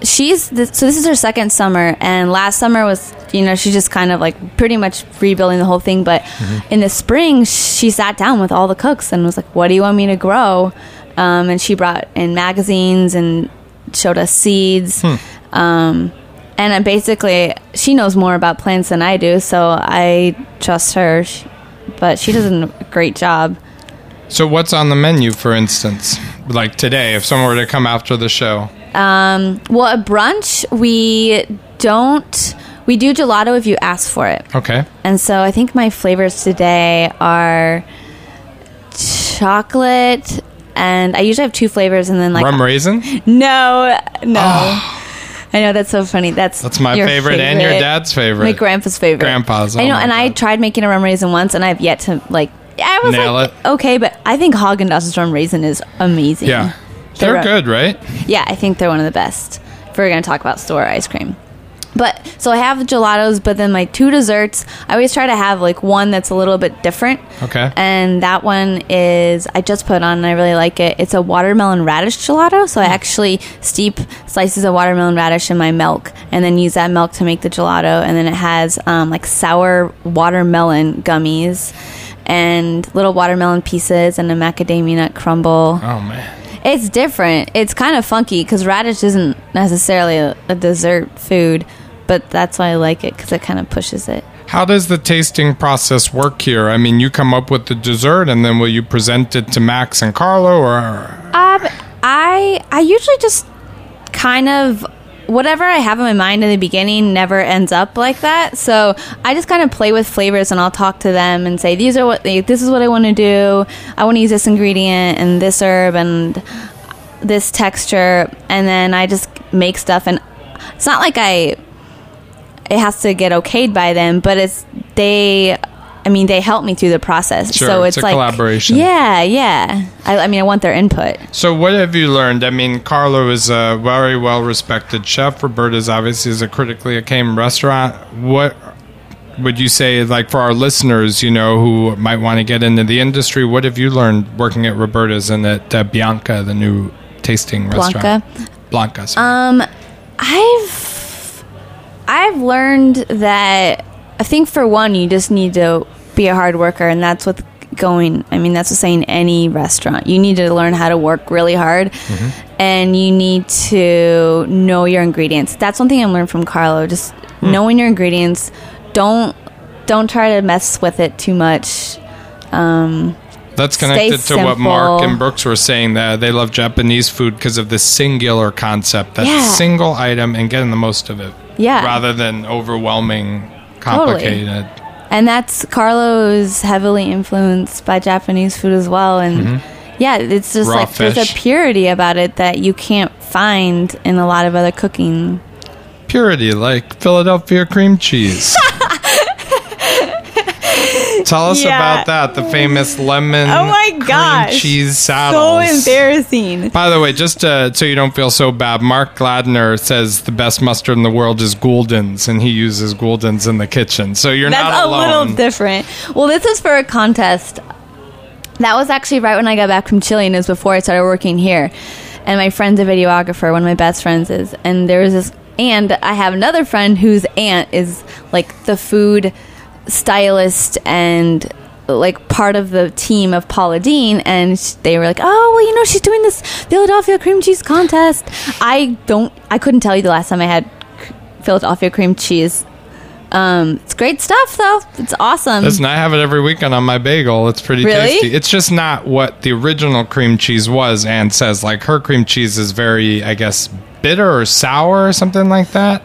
So this is her second summer, and last summer was, you know, she just kind of like pretty much rebuilding the whole thing. But in the spring, she sat down with all the cooks and was like, what do you want me to grow? And she brought in magazines and showed us seeds. And basically, she knows more about plants than I do, so I trust her. But she does a great job. So what's on the menu, for instance? Like today, if someone were to come after the show. Well, at brunch, we do gelato if you ask for it. Okay. And so I think my flavors today are chocolate, and I usually have two flavors, and then like... Rum raisin? No. Oh. I know, that's so funny. That's my favorite and your dad's favorite. My grandpa's favorite. Grandpa's. Oh, I know, and God. I tried making a rum raisin once, and I've yet to like. I was nail like, it. Okay, but I think Haagen-Dazs rum raisin is amazing. Yeah, they're good, right? Yeah, I think they're one of the best. If we're gonna talk about store ice cream, but so I have gelatos, but then my two desserts. I always try to have like one that's a little bit different. Okay. And that one is I just put on, and I really like it. It's a watermelon radish gelato. So I actually steep slices of watermelon radish in my milk, and then use that milk to make the gelato. And then it has like sour watermelon gummies, and little watermelon pieces, and a macadamia nut crumble. Oh man. It's different. It's kind of funky because radish isn't necessarily a dessert food. But that's why I like it, because it kind of pushes it. How does the tasting process work here? I mean, you come up with the dessert, and then will you present it to Max and Carlo, or? I usually just kind of whatever I have in my mind in the beginning never ends up like that. So I just kind of play with flavors, and I'll talk to them and say, this is what I want to do. I want to use this ingredient and this herb and this texture, and then I just make stuff. And it's not like I it has to get okayed by them, but they help me through the process. Sure, so it's like collaboration. Yeah, yeah. I want their input. So what have you learned? I mean, Carlo is a very well-respected chef. Roberta's obviously is a critically acclaimed restaurant. What would you say, like, for our listeners, you know, who might want to get into the industry, what have you learned working at Roberta's and at Bianca, the new tasting restaurant? Blanca, sorry. I've learned that, I think, for one, you just need to be a hard worker, and that's what's saying any restaurant. You need to learn how to work really hard, mm-hmm. and you need to know your ingredients. That's one thing I learned from Carlo, just knowing your ingredients. Don't try to mess with it too much. That's connected to what Mark and Brooks were saying, that they love Japanese food because of the singular concept, that single item and getting the most of it, rather than overwhelming, complicated. Totally. And that's Carlo's heavily influenced by Japanese food as well. And it's just raw, like, fish. There's a purity about it that you can't find in a lot of other cooking. Purity, like Philadelphia cream cheese. Tell us about that, the famous lemon cream cheese saddles. So embarrassing. By the way, just so you don't feel so bad, Mark Ladner says the best mustard in the world is Gouldens, and he uses Gouldens in the kitchen. So that's not alone. That's a little different. Well, this is for a contest. That was actually right when I got back from Chile, and it was before I started working here. And my friend's a videographer, one of my best friends is. And there was this, and I have another friend whose aunt is like the food stylist and like part of the team of Paula Dean, and they were like, oh, well, you know, she's doing this Philadelphia cream cheese contest. I couldn't tell you the last time I had Philadelphia cream cheese. It's great stuff, though. It's awesome. Listen, I have it every weekend on my bagel. It's pretty tasty. It's just not what the original cream cheese was. Anne says, like, her cream cheese is very, I guess, bitter or sour or something like that.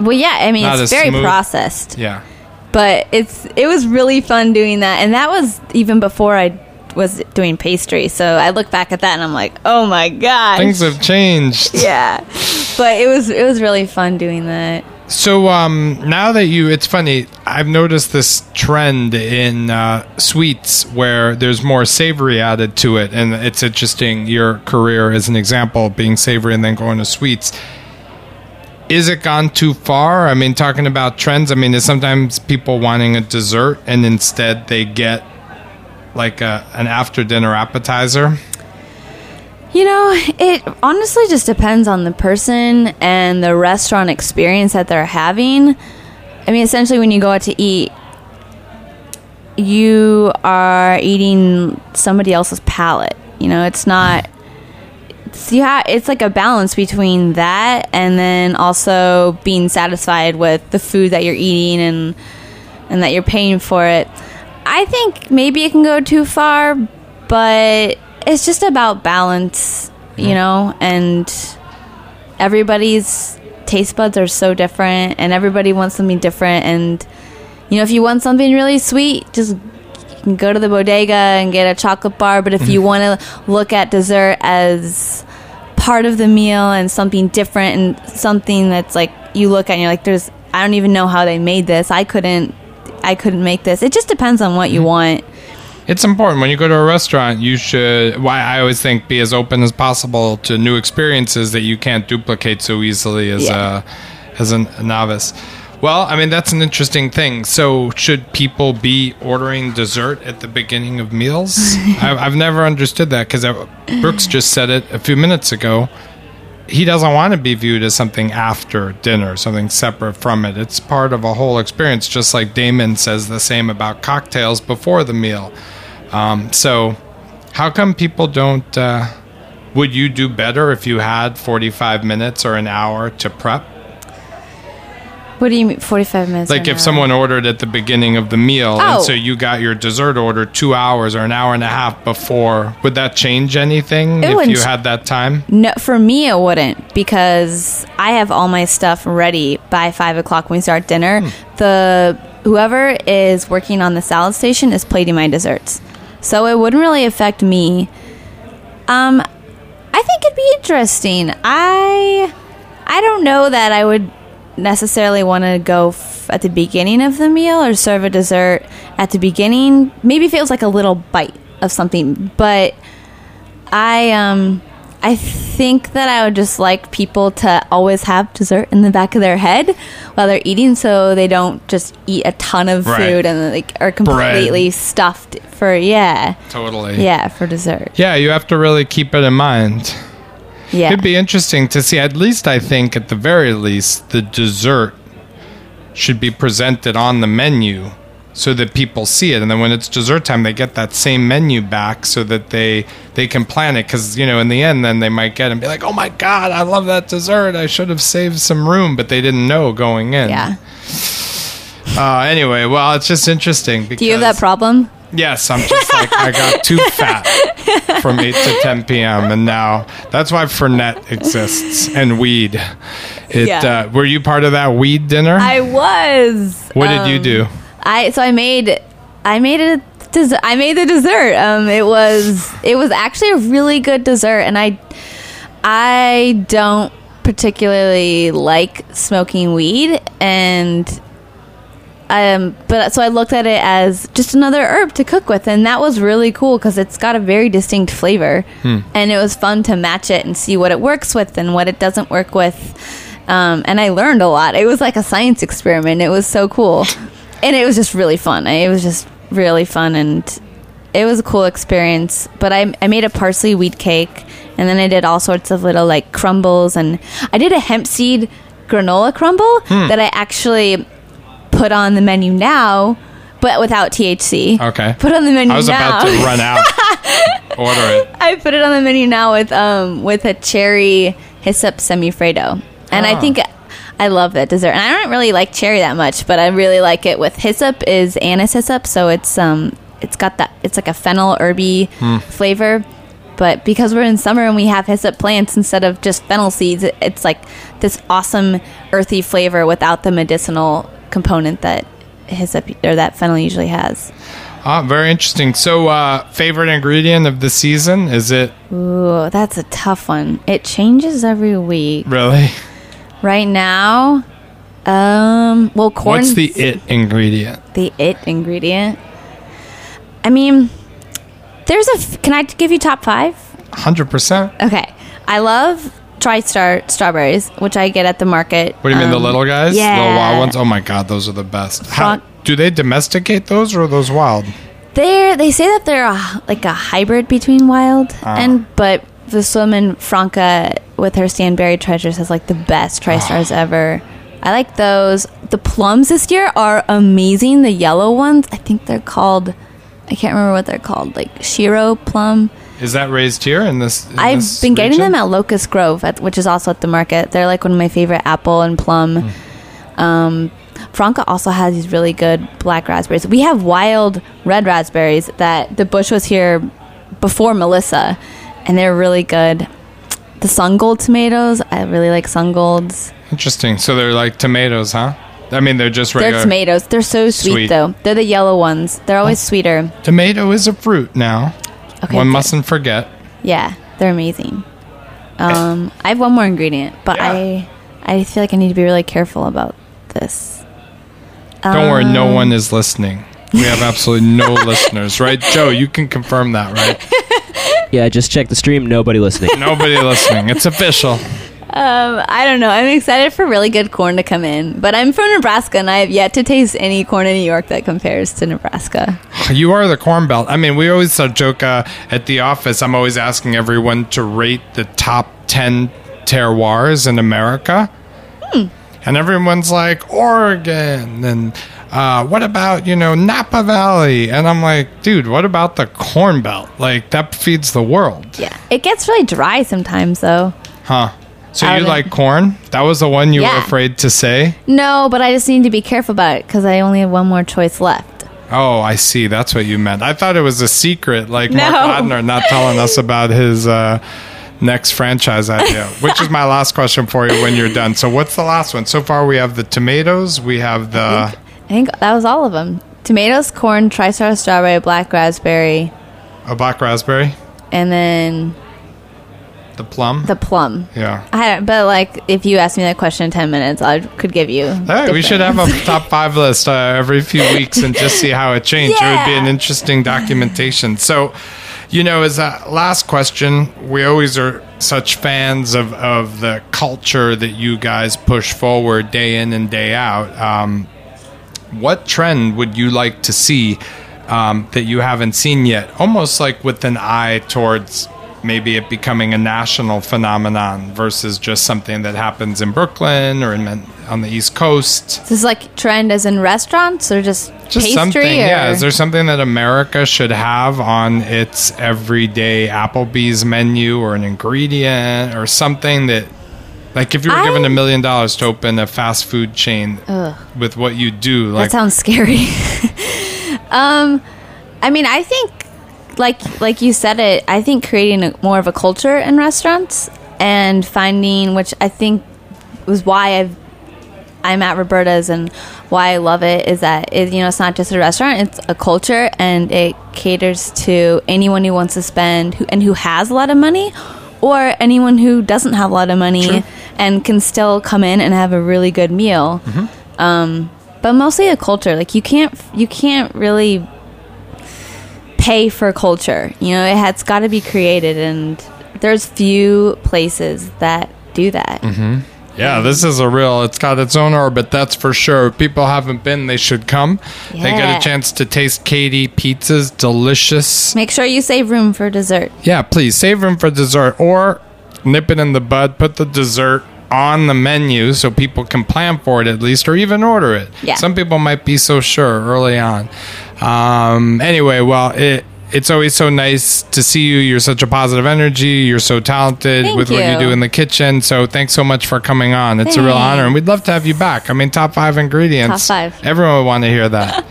Well, yeah, I mean, it's very smooth. Processed. Yeah. But it was really fun doing that. And that was even before I was doing pastry. So I look back at that and I'm like, oh my gosh. Things have changed. Yeah. But it was really fun doing that. So now that it's funny, I've noticed this trend in sweets where there's more savory added to it. And it's interesting, your career is an example of being savory and then going to sweets. Is it gone too far? I mean, talking about trends, I mean, is sometimes people wanting a dessert and instead they get like an after-dinner appetizer? You know, it honestly just depends on the person and the restaurant experience that they're having. I mean, essentially when you go out to eat, you are eating somebody else's palate. You know, it's not... it's like a balance between that and then also being satisfied with the food that you're eating and that you're paying for it. I think maybe it can go too far, but it's just about balance, you know, and everybody's taste buds are so different and everybody wants something different. And, you know, if you want something really sweet, just can go to the bodega and get a chocolate bar. But if you want to look at dessert as part of the meal and something different and something that's like you look at and you're like, I don't even know how they made this. I couldn't make this. It just depends on what you want. It's important when you go to a restaurant, you should, I always think, be as open as possible to new experiences that you can't duplicate so easily as a novice. Well, I mean, that's an interesting thing. So should people be ordering dessert at the beginning of meals? I've never understood that, because Brooks just said it a few minutes ago. He doesn't want to be viewed as something after dinner, something separate from it. It's part of a whole experience, just like Damon says the same about cocktails before the meal. So how come people don't... would you do better if you had 45 minutes or an hour to prep? What do you mean, 45 minutes? Like if someone ordered at the beginning of the meal, and so you got your dessert order 2 hours or an hour and a half before, would that change anything if you had that time? No, for me it wouldn't, because I have all my stuff ready by 5 o'clock when we start dinner. Whoever is working on the salad station is plating my desserts. So it wouldn't really affect me. I think it'd be interesting. I don't know that I would necessarily want to go at the beginning of the meal or serve a dessert at the beginning. Maybe feels like a little bite of something, but I think that I would just like people to always have dessert in the back of their head while they're eating, so they don't just eat a ton of food and like are completely stuffed for for dessert. Yeah, you have to really keep it in mind. Yeah, it'd be interesting to see. At least I think, at the very least, the dessert should be presented on the menu, so that people see it, and then when it's dessert time, they get that same menu back so that they can plan it, because, you know, in the end then they might get and be like, oh my god, I love that dessert, I should have saved some room, but they didn't know going in. Anyway, well, it's just interesting because, do you have that problem? Yes, I'm just like, I got too fat from 8 to 10 p.m. And now that's why Fernet exists and weed. Were you part of that weed dinner? I was. What did you do? I made the dessert. It was actually a really good dessert, and I don't particularly like smoking weed, and but so I looked at it as just another herb to cook with, and that was really cool because it's got a very distinct flavor, and it was fun to match it and see what it works with and what it doesn't work with, and I learned a lot. It was like a science experiment. It was so cool. And it was just really fun. It was just really fun, and it was a cool experience. But I made a parsley wheat cake, and then I did all sorts of little, like, crumbles. And I did a hemp seed granola crumble that I actually put on the menu now, but without THC. Okay. Put on the menu now. I was about to run out. Order it. I put it on the menu now with a cherry hyssop semifreddo. And I think I love that dessert. And I don't really like cherry that much, but I really like it with hyssop. Is anise hyssop, so it's got that, it's like a fennel herby flavor. But because we're in summer and we have hyssop plants instead of just fennel seeds, it's like this awesome earthy flavor without the medicinal component that hyssop or that fennel usually has. Ah, very interesting. So, favorite ingredient of the season, is it? Ooh, that's a tough one. It changes every week. Really? Right now, corn. What's the it ingredient? The it ingredient? I mean, can I give you top five? 100%. Okay. I love TriStar strawberries, which I get at the market. What do you mean, the little guys? Yeah. The wild ones? Oh my God, those are the best. Do they domesticate those, or are those wild? They say that they're like a hybrid between wild but this woman, Franca, with her Stanberry Treasures, has like the best TriStars ever. I like those. The plums this year are amazing. The yellow ones, I think they're called, I can't remember what they're called, like Shiro plum. Is that raised here in this region? I've been getting them at Locust Grove, which is also at the market. They're like one of my favorite apple and plum. Franca also has these really good black raspberries. We have wild red raspberries that the bush was here before Melissa, and they're really good. The Sun Gold tomatoes, I really like Sun Golds. Interesting. So they're like tomatoes, huh? I mean, they're just regular. They're tomatoes. They're so sweet, though. They're the yellow ones. They're always sweeter. Tomato is a fruit now. Okay, one mustn't forget. Yeah, they're amazing. I have one more ingredient, but I feel like I need to be really careful about this. Don't worry, no one is listening. We have absolutely no listeners, right? Joe, you can confirm that, right? Yeah, just check the stream. Nobody listening. Nobody listening. It's official. I don't know. I'm excited for really good corn to come in. But I'm from Nebraska, and I have yet to taste any corn in New York that compares to Nebraska. You are the Corn Belt. I mean, we always joke at the office. I'm always asking everyone to rate the top 10 terroirs in America. And everyone's like, Oregon, and what about, Napa Valley? And I'm like, dude, what about the Corn Belt? Like, that feeds the world. Yeah. It gets really dry sometimes, though. Huh. So you like corn? That was the one you were afraid to say? No, but I just need to be careful about it because I only have one more choice left. Oh, I see. That's what you meant. I thought it was a secret, like Mark Ladner not telling us about his next franchise idea, which is my last question for you when you're done. So what's the last one? So far we have the tomatoes, we have the... I think that was all of them. Tomatoes, corn, TriStar strawberry, black raspberry. A black raspberry? And then... The plum? The plum. Yeah. But like, if you asked me that question in 10 minutes, I could give you. Hey, we should have a top 5 list every few weeks and just see how it changed. Yeah. It would be an interesting documentation. So, you know, as a last question, we always are such fans of the culture that you guys push forward day in and day out. What trend would you like to see that you haven't seen yet? Almost like with an eye towards maybe it becoming a national phenomenon versus just something that happens in Brooklyn or on the East Coast. This is like trend as in restaurants or just pastry? Something, yeah. Is there something that America should have on its everyday Applebee's menu or an ingredient or something that, like, if you were given $1 million to open a fast food chain with what you do? Like, that sounds scary. I mean, I think, like you said it, I think creating more of a culture in restaurants and finding, which I think was why I'm at Roberta's and why I love it, is that it, you know, it's not just a restaurant, it's a culture, and it caters to anyone who wants to spend and who has a lot of money, or anyone who doesn't have a lot of money. True. And can still come in and have a really good meal. Mm-hmm. But mostly a culture. Like, you can't really pay for culture. You know, it's got to be created, and there's few places that do that. Mm-hmm. Yeah, this is it's got its own orbit, that's for sure. If people haven't been, they should come. Yeah. They get a chance to taste Katy Peetz's delicious. Make sure you save room for dessert. Yeah, please, save room for dessert, or nip it in the bud, put the dessert on the menu so people can plan for it at least, or even order it. Yeah. Some people might be so sure early on. Anyway, well, it's always so nice to see you. You're such a positive energy. You're so talented with what you do in the kitchen. So thanks so much for coming on. It's a real honor. And we'd love to have you back. I mean, top 5 ingredients. Top 5. Everyone would want to hear that.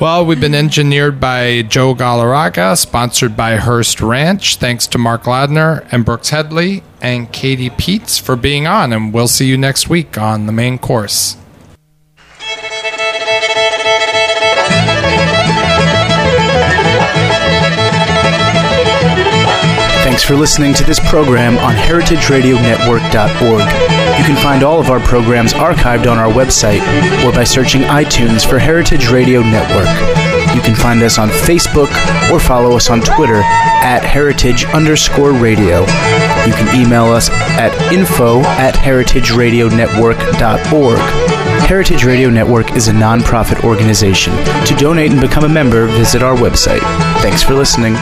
Well, we've been engineered by Joe Galarraga, sponsored by Hearst Ranch. Thanks to Mark Ladner and Brooks Headley and Katy Peetz for being on. And we'll see you next week on The Main Course. Thanks for listening to this program on HeritageRadioNetwork.org. You can find all of our programs archived on our website or by searching iTunes for Heritage Radio Network. You can find us on Facebook or follow us on Twitter at @heritage_radio. You can email us at info@heritageradionetwork.org. Heritage Radio Network is a nonprofit organization. To donate and become a member, visit our website. Thanks for listening.